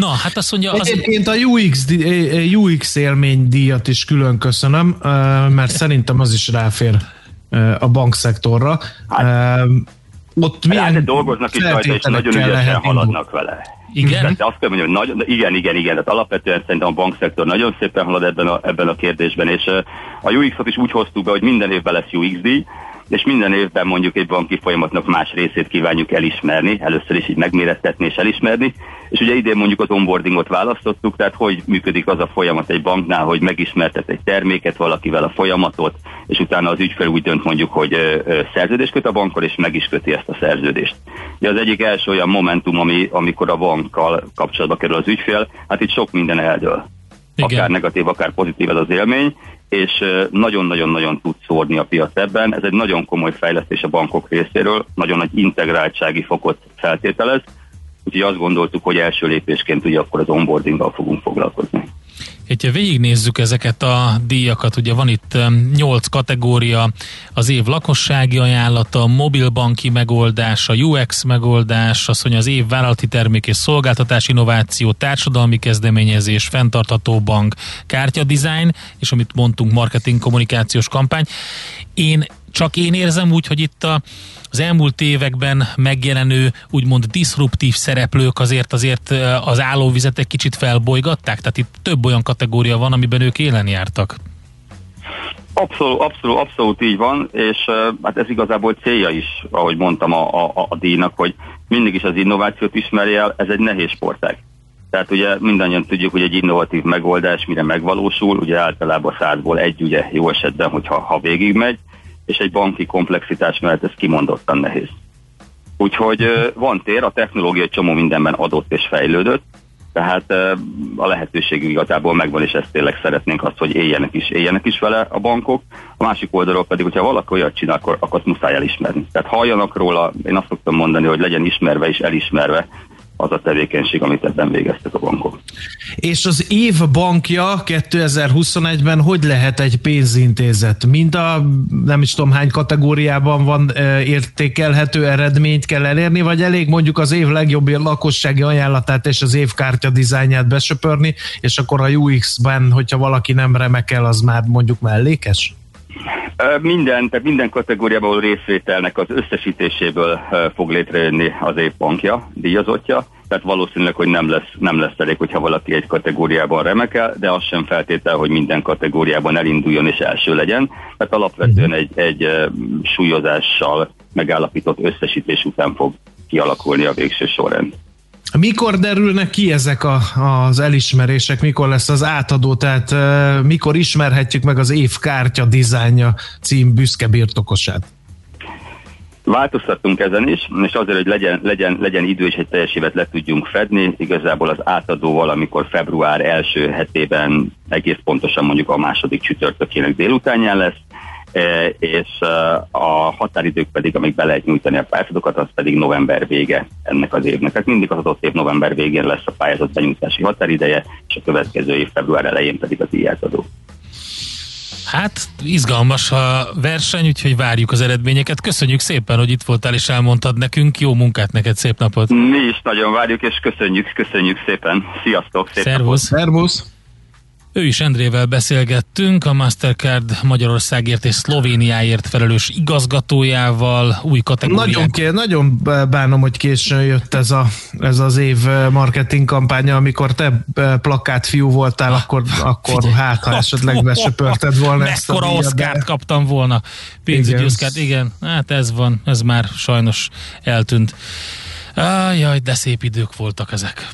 Na, hát azt mondja... Az... Egyébként a u iksz, u iksz élmény díjat is külön köszönöm, mert szerintem az is ráfér a bankszektorra. Hát, ott milyen hát dolgoznak is rajta, és nagyon ügyesen haladnak vele. Igen? De azt kell mondjam, hogy nagyon, igen, igen, igen. Tehát alapvetően szerintem a bankszektor nagyon szépen halad ebben a, ebben a kérdésben, és a u iksz-ot is úgy hoztuk be, hogy minden évben lesz u iksz díj, és minden évben mondjuk egy banki folyamatnak más részét kívánjuk elismerni, először is így megmérettetni és elismerni, és ugye idén mondjuk az onboardingot választottuk, tehát hogy működik az a folyamat egy banknál, hogy megismertet egy terméket valakivel, a folyamatot, és utána az ügyfél úgy dönt mondjuk, hogy ö, ö, szerződést köt a bankkal, és meg is köti ezt a szerződést. Ugye az egyik első olyan momentum, ami, amikor a bankkal kapcsolatba kerül az ügyfél, hát itt sok minden eldől. Igen. Akár negatív, akár pozitív ez az élmény, és nagyon-nagyon-nagyon tud szórni a piac ebben. Ez egy nagyon komoly fejlesztés a bankok részéről, nagyon nagy integráltsági fokot feltételez, úgyhogy azt gondoltuk, hogy első lépésként ugye akkor az onboardinggal fogunk foglalkozni. Hogyha végignézzük ezeket a díjakat, ugye van itt nyolc kategória, az év lakossági ajánlata, mobilbanki megoldás, a u iksz megoldás, azt mondja az év vállalati termék és szolgáltatás, innováció, társadalmi kezdeményezés, fenntartható bank, kártyadizájn, és amit mondtunk, marketing, kommunikációs kampány. Én Csak én érzem úgy, hogy itt a, az elmúlt években megjelenő úgymond diszruptív szereplők azért azért az állóvizet egy kicsit felbolygatták? Tehát itt több olyan kategória van, amiben ők élen jártak. Abszolút, abszolút, abszolút így van, és hát ez igazából célja is, ahogy mondtam a, a, a díjnak, hogy mindig is az innovációt ismerje el, ez egy nehéz sportág. Tehát ugye mindannyian tudjuk, hogy egy innovatív megoldás mire megvalósul, ugye általában százból egy, ugye jó esetben, hogyha ha végigmegy, és egy banki komplexitás mellett ez kimondottan nehéz. Úgyhogy van tér, a technológia egy csomó mindenben adott és fejlődött, tehát a lehetőségünk igazából megvan, és ezt tényleg szeretnénk azt, hogy éljenek is, éljenek is vele a bankok. A másik oldalról pedig, hogyha valaki olyat csinál, akkor, akkor muszáj elismerni. Tehát halljanak róla, én azt szoktam mondani, hogy legyen ismerve és elismerve az a tevékenység, amit ebben végeztek a bankok. És az év bankja kétezer-huszonegyben hogy lehet egy pénzintézet? Mind a nem is tudom hány kategóriában van értékelhető, eredményt kell elérni, vagy elég mondjuk az év legjobb lakossági ajánlatát és az év kártya dizájnját besöpörni, és akkor a u iksz-ben, hogyha valaki nem remekel, az már mondjuk mellékes? Minden, tehát minden kategóriából részvételnek az összesítéséből fog létrejönni az év bankja, díjazottja, tehát valószínűleg, hogy nem lesz, nem lesz elég, hogyha valaki egy kategóriában remekel, de az sem feltétel, hogy minden kategóriában elinduljon és első legyen, tehát alapvetően egy, egy súlyozással megállapított összesítés után fog kialakulni a végső sorrend. Mikor derülnek ki ezek a, az elismerések, mikor lesz az átadó, tehát uh, mikor ismerhetjük meg az év kártya dizájnja cím büszke birtokosát? Változtattunk ezen is, és azért, hogy legyen, legyen, legyen idő, és egy teljes évet le tudjunk fedni, igazából az átadó valamikor február első hetében, egész pontosan mondjuk a második csütörtökének délutánján lesz, és a határidők pedig, amik be lehet nyújtani a pályázatokat, az pedig november vége ennek az évnek. Tehát mindig az adott év november végén lesz a pályázat benyújtási határideje, és a következő év február elején pedig a díjátadó. Hát, izgalmas a verseny, úgyhogy várjuk az eredményeket. Köszönjük szépen, hogy itt voltál és elmondtad nekünk. Jó munkát neked, szép napot! Mi is nagyon várjuk, és köszönjük, köszönjük szépen! Sziasztok! Szép Szervusz! Napot. Szervusz! Ő is Endrével beszélgettünk, a Mastercard Magyarországért és Szlovéniáért felelős igazgatójával, új kategóriák. Nagyon, ké, nagyon bánom, hogy későn jött ez, a, ez az év marketing kampánya, amikor te plakátfiú voltál, akkor, akkor hát, ha esetleg besöpörted volna ezt a díjat. Mekkora oszkárt kaptam volna, pénzügyi oszkárt, igen, hát ez van, ez már sajnos eltűnt. Ah, jaj, de szép idők voltak ezek.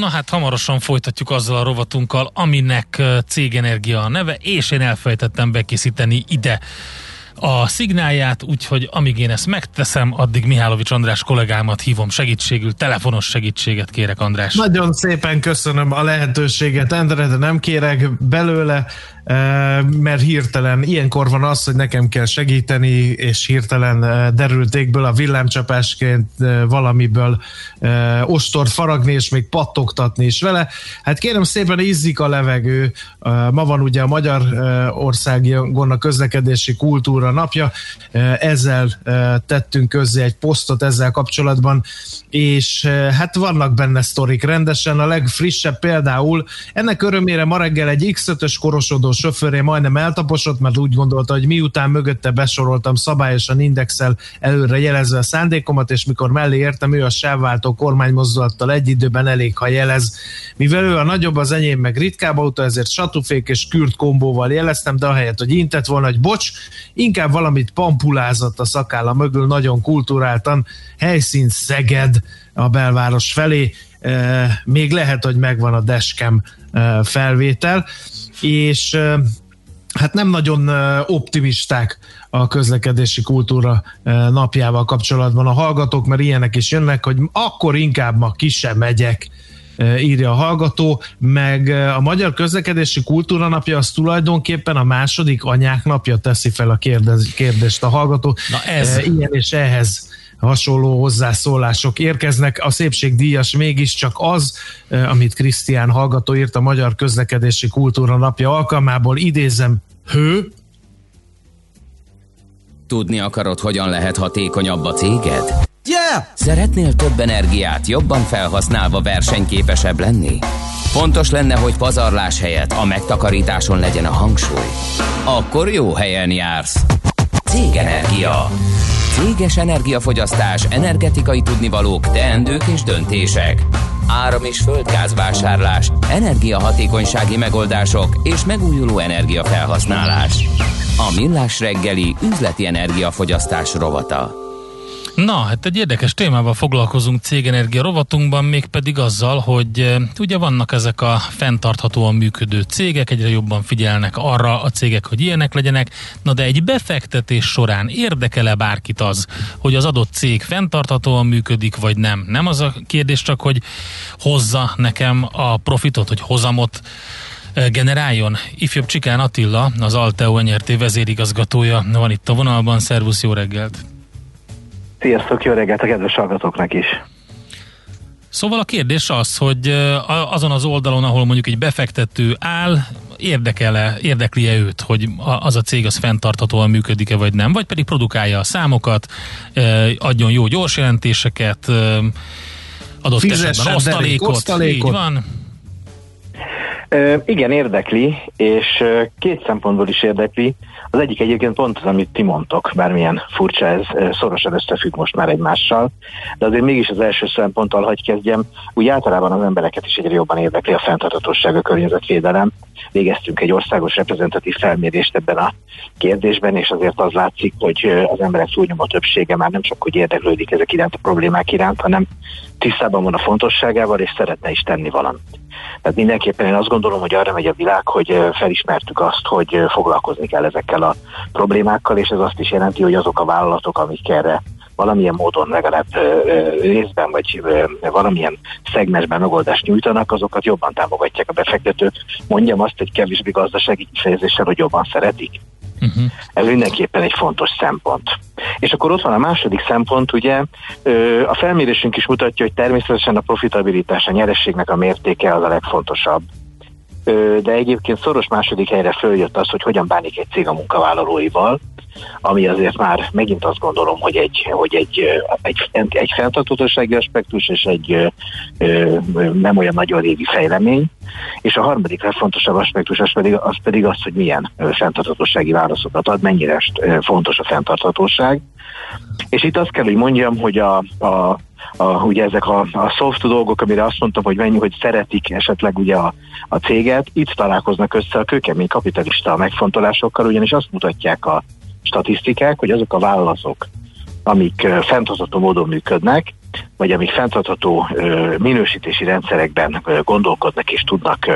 Na hát hamarosan folytatjuk azzal a rovatunkkal, aminek Cégenergia a neve, és én elfelejtettem bekészíteni ide a szignálját, úgyhogy amíg én ezt megteszem, addig Mihálovics András kollégámat hívom segítségül, telefonos segítséget kérek, András. Nagyon szépen köszönöm a lehetőséget, Endre, de nem kérek belőle, mert hirtelen ilyenkor van az, hogy nekem kell segíteni, és hirtelen derültékből a villámcsapásként valamiből ostort faragni, és még pattogtatni is vele. Hát kérem szépen, izzik a levegő. Ma van ugye a Magyarországon a közlekedési kultúra napja, ezzel tettünk közzé egy posztot ezzel kapcsolatban, és hát vannak benne sztorik rendesen. A legfrissebb például, ennek örömére ma reggel egy iksz ötös korosodó sofőré majdnem eltaposott, mert úgy gondolta, hogy miután mögötte besoroltam szabályosan indexel előre jelezve a szándékomat, és mikor mellé értem, ő a sávváltó kormánymozdulattal egy időben elég, ha jelez. Mivel ő a nagyobb, az enyém meg ritkább autó, ezért satufék és kürt kombóval jeleztem, de ahelyett, hogy intett volna, hogy bocs, inkább valamit pampulázott a szakálla mögül nagyon kulturáltan, helyszín Szeged a belváros felé, még lehet, hogy megvan a dashcam felvétel, és hát nem nagyon optimisták a közlekedési kultúra napjával kapcsolatban a hallgatók, mert ilyenek is jönnek, hogy akkor inkább ma ki sem megyek, írja a hallgató, meg a Magyar Közlekedési Kultúra Napja az tulajdonképpen a második anyák napja, teszi fel a kérdést a hallgató. Na ez. Ilyen és ehhez hasonló hozzászólások érkeznek. A szépségdíjas mégiscsak az, amit Krisztián hallgató írt a Magyar Közlekedési Kultúra Napja alkalmából, idézem, hő. Tudni akarod, hogyan lehet hatékonyabb a céged? Yeah! Szeretnél több energiát jobban felhasználva versenyképesebb lenni? Fontos lenne, hogy pazarlás helyett a megtakarításon legyen a hangsúly. Akkor jó helyen jársz. Cégenergia. Céges energiafogyasztás, energetikai tudnivalók, teendők és döntések. Áram- és földgázvásárlás, energiahatékonysági megoldások és megújuló energiafelhasználás. A Millás reggeli üzleti energiafogyasztás rovata. Na, hát egy érdekes témával foglalkozunk cégenergia rovatunkban, mégpedig azzal, hogy ugye vannak ezek a fenntarthatóan működő cégek, egyre jobban figyelnek arra a cégek, hogy ilyenek legyenek, na de egy befektetés során érdekel-e bárkit az, hogy az adott cég fenntarthatóan működik, vagy nem? Nem az a kérdés csak, hogy hozza nekem a profitot, hogy hozamot generáljon. Ifjabb Csikán Attila, az Alteo en er té vezérigazgatója van itt a vonalban. Szervusz, jó reggelt! Sziasztok, jó reggelt a kedves hallgatóknak is! Szóval a kérdés az, hogy azon az oldalon, ahol mondjuk egy befektető áll, érdekel-e, érdekli-e őt, hogy az a cég az fenntarthatóan működik-e vagy nem, vagy pedig produkálja a számokat, adjon jó gyors jelentéseket, adott esetben osztalékot, osztalékot, így van. Igen, érdekli, és két szempontból is érdekli. Az egyik egyébként pont az, amit ti mondtok, bármilyen furcsa ez, szorosan összefügg most már egymással, de azért mégis az első szemponttal, hogy kezdjem, úgy általában az embereket is egyre jobban érdekli a fenntarthatóság, a környezetvédelem. Végeztünk egy országos reprezentatív felmérést ebben a kérdésben, és azért az látszik, hogy az emberek túlnyomó többsége már nem csak hogy érdeklődik ezek iránt, a problémák iránt, hanem tisztában van a fontosságával, és szeretne is tenni valamit. Tehát mindenképpen én azt gondolom, hogy arra megy a világ, hogy felismertük azt, hogy foglalkozni kell ezekkel a problémákkal, és ez azt is jelenti, hogy azok a vállalatok, amik erre valamilyen módon legalább részben, vagy valamilyen szegmensben megoldást nyújtanak, azokat jobban támogatják a befektetők. Mondjam azt, hogy kevésbé gazdasági kifejezéssel, hogy jobban szeretik. Uh-huh. Ez mindenképpen egy fontos szempont. És akkor ott van a második szempont, ugye a felmérésünk is mutatja, hogy természetesen a profitabilitás, a nyerességnek a mértéke az a legfontosabb. De egyébként szoros második helyre följött az, hogy hogyan bánik egy cég a munkavállalóival, ami azért már megint azt gondolom, hogy egy, hogy egy, egy, egy, egy fenntarthatósági aspektus és egy ö, nem olyan nagyon régi fejlemény. És a harmadik legfontosabb aspektus az pedig az, pedig az hogy milyen fenntarthatósági válaszokat ad, mennyire fontos a fenntarthatóság. És itt azt kell, hogy mondjam, hogy a, a A, ugye ezek a, a soft dolgok, amire azt mondtam, hogy mennyi, hogy szeretik esetleg ugye a, a céget, itt találkoznak össze a kőkemény kapitalista megfontolásokkal, ugyanis azt mutatják a statisztikák, hogy azok a vállalatok, amik fenntartható módon működnek, vagy amik fenntartható minősítési rendszerekben gondolkodnak és tudnak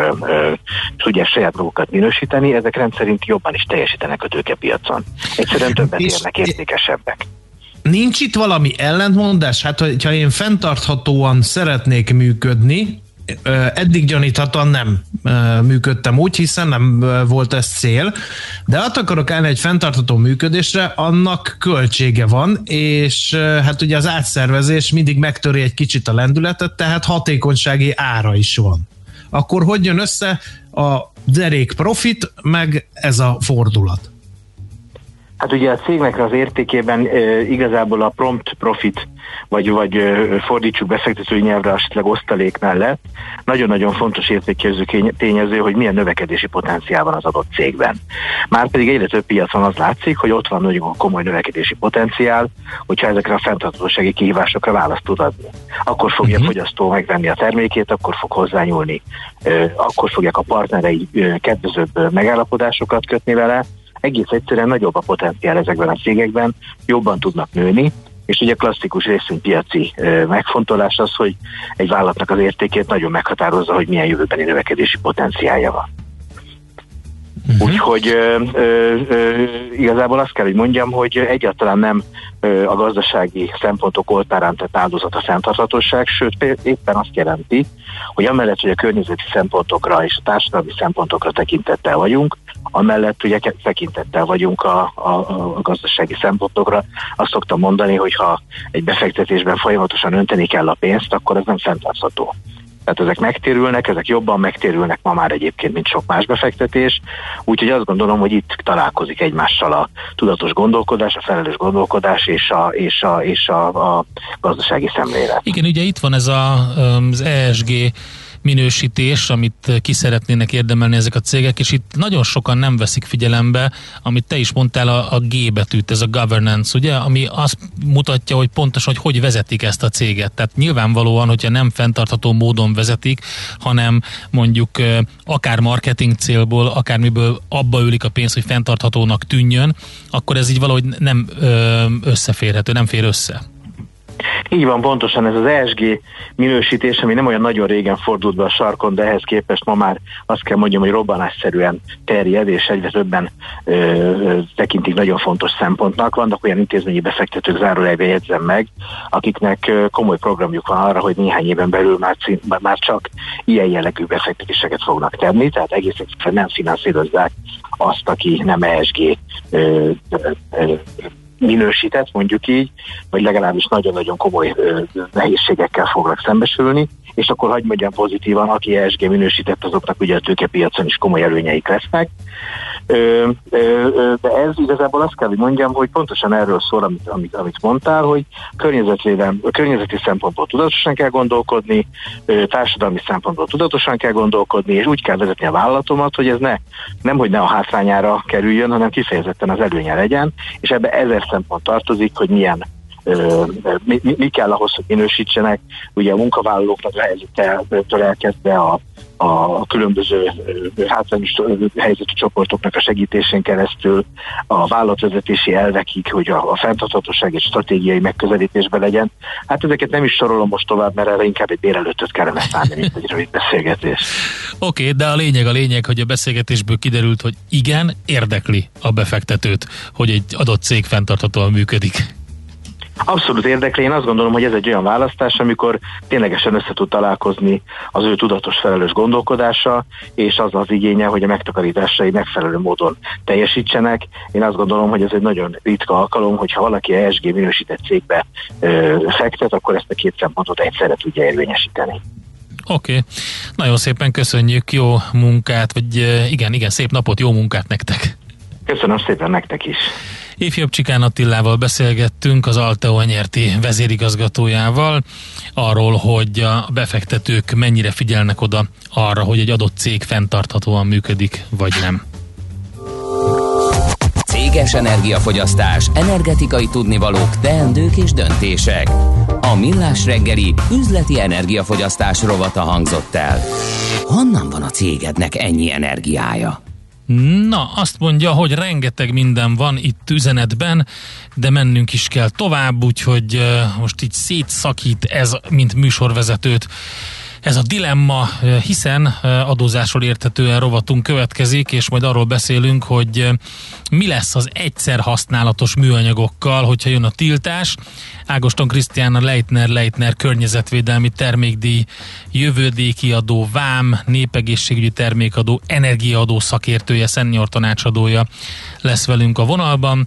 tudják saját magukat minősíteni, ezek rendszerint jobban is teljesítenek a tőkepiacon. Egyszerűen többet érnek, értékesebbek. Nincs itt valami ellentmondás? Hát, hogyha én fenntarthatóan szeretnék működni, eddig gyaníthatóan nem működtem úgy, hiszen nem volt ez cél, de ott akarok állni egy fenntartható működésre, annak költsége van, és hát ugye az átszervezés mindig megtöri egy kicsit a lendületet, tehát hatékonysági ára is van. Akkor hogy jön össze a derék profit, meg ez a fordulat? Hát ugye a cégnek az értékében e, igazából a prompt profit, vagy, vagy e, fordítsuk befektetői nyelvre, esetleg osztalék mellett, nagyon-nagyon fontos értékjelző tényező, hogy milyen növekedési potenciál van az adott cégben. Márpedig egyre több piacon az látszik, hogy ott van nagyon komoly növekedési potenciál, hogyha ezekre a fenntarthatósági kihívásokra választ tud adni. Akkor fogja a fogyasztó megvenni a termékét, akkor fog hozzányúlni, e, akkor fogják a partnerei e, kedvezőbb megállapodásokat kötni vele, egész egyszerűen nagyobb a potenciál ezekben a cégekben, jobban tudnak nőni, és ugye klasszikus részvénypiaci megfontolás az, hogy egy vállalatnak az értékét nagyon meghatározza, hogy milyen jövőbeni növekedési potenciálja van. Uh-huh. Úgyhogy ö, ö, ö, igazából azt kell, hogy mondjam, hogy egyáltalán nem ö, a gazdasági szempontok oltárán tett áldozat a fenntarthatóság, sőt éppen azt jelenti, hogy amellett, hogy a környezeti szempontokra és a társadalmi szempontokra tekintettel vagyunk, amellett ugye tekintettel vagyunk a, a, a gazdasági szempontokra. Azt szoktam mondani, hogy ha egy befektetésben folyamatosan önteni kell a pénzt, akkor ez nem fenntartható. Tehát ezek megtérülnek, ezek jobban megtérülnek ma már egyébként, mint sok más befektetés. Úgyhogy azt gondolom, hogy itt találkozik egymással a tudatos gondolkodás, a felelős gondolkodás és a, és a, és a, a gazdasági szemlélet. Igen, ugye itt van ez a, az E S G minősítés, amit ki szeretnének érdemelni ezek a cégek, és itt nagyon sokan nem veszik figyelembe, amit te is mondtál, a, a G betűt, ez a governance, ugye, ami azt mutatja, hogy pontosan, hogy hogy vezetik ezt a céget. Tehát nyilvánvalóan, hogyha nem fenntartható módon vezetik, hanem mondjuk akár marketing célból, akármiből abba ülik a pénz, hogy fenntarthatónak tűnjön, akkor ez így valahogy nem összeférhető, nem fér össze. Így van, pontosan ez az E S G minősítés, ami nem olyan nagyon régen fordult be a sarkon, de ehhez képest ma már azt kell mondjam, hogy robbanásszerűen terjed, és egyre többen ö, ö, tekintik nagyon fontos szempontnak. Vannak olyan intézményi befektetők, zárójelbe jegyzem meg, akiknek ö, komoly programjuk van arra, hogy néhány éven belül már, már csak ilyen jellegű befektetéseket fognak tenni, tehát egész egyszerűen nem finanszírozzák azt, aki nem E S G ö, ö, ö, minősített, mondjuk így, vagy legalábbis nagyon-nagyon komoly ö, nehézségekkel fognak szembesülni, és akkor hagyd mondjam pozitívan, aki E S G minősített, azoknak ugye a tőkepiacon is komoly előnyeik lesznek. Ö, ö, ö, de ez igazából azt kell, hogy mondjam, hogy pontosan erről szól, amit, amit, amit mondtál, hogy környezetvédelem, környezeti szempontból tudatosan kell gondolkodni, ö, társadalmi szempontból tudatosan kell gondolkodni, és úgy kell vezetni a vállalatomat, hogy ez ne, nem, hogy ne a hátrányára kerüljön, hanem kifejezetten az előnye legyen, és ebbe ezer szempont tartozik, hogy milyen Mi, mi, mi kell ahhoz, hogy minősítsenek, ugye a munkavállalóknak helyzettől elkezdve a, a különböző hátrányos helyzetű csoportoknak a segítésén keresztül, a vállalatvezetési elvekig, hogy a, a fenntarthatóság és stratégiai megközelítésben legyen. Hát ezeket nem is sorolom most tovább, mert erre inkább egy délelőttöt kellene szállni, mint egy rövid beszélgetés. Oké, okay, de a lényeg a lényeg, hogy a beszélgetésből kiderült, hogy igen, érdekli a befektetőt, hogy egy adott cég fenntarthatóan működik. Abszolút érdekli, én azt gondolom, hogy ez egy olyan választás, amikor ténylegesen össze tud találkozni az ő tudatos felelős gondolkodása, és az az igénye, hogy a megtakarításai megfelelő módon teljesítsenek. Én azt gondolom, hogy ez egy nagyon ritka alkalom, hogyha valaki E S G minősített cégbe ö, fektet, akkor ezt a két szempontot egyszerre tudja érvényesíteni. Oké, okay. Nagyon szépen köszönjük, jó munkát, vagy igen, igen, szép napot, jó munkát nektek! Köszönöm szépen nektek is! Ifjabb Csikán Attilával beszélgettünk, az Alteo Nyerti vezérigazgatójával arról, hogy a befektetők mennyire figyelnek oda arra, hogy egy adott cég fenntarthatóan működik, vagy nem. Céges energiafogyasztás, energetikai tudnivalók, teendők és döntések. A Millás reggeli üzleti energiafogyasztás rovata hangzott el. Honnan van a cégednek ennyi energiája? Na, azt mondja, hogy rengeteg minden van itt üzenetben, de mennünk is kell tovább, úgyhogy most így szétszakít ez, mint műsorvezetőt, ez a dilemma, hiszen adózásról érthetően rovatunk következik, és majd arról beszélünk, hogy mi lesz az egyszer használatos műanyagokkal, hogyha jön a tiltás. Ágoston Krisztiána Leitner-Leitner környezetvédelmi termékdíj, jövődékiadó, vám, népegészségügyi termékadó, energiaadó szakértője, szenior tanácsadója lesz velünk a vonalban.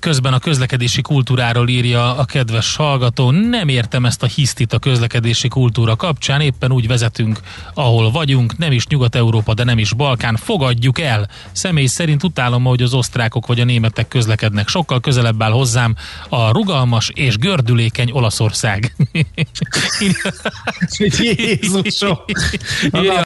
Közben a közlekedési kultúráról írja a kedves hallgató, nem értem ezt a hisztit a közlekedési kultúra kapcsán, éppen úgy vezetünk, ahol vagyunk, nem is Nyugat-Európa, de nem is Balkán, fogadjuk el. Személy szerint utálom, hogy az osztrákok vagy a németek közlekednek, sokkal közelebb áll hozzám a rugalmas és gördülékeny Olaszország. Jézusom!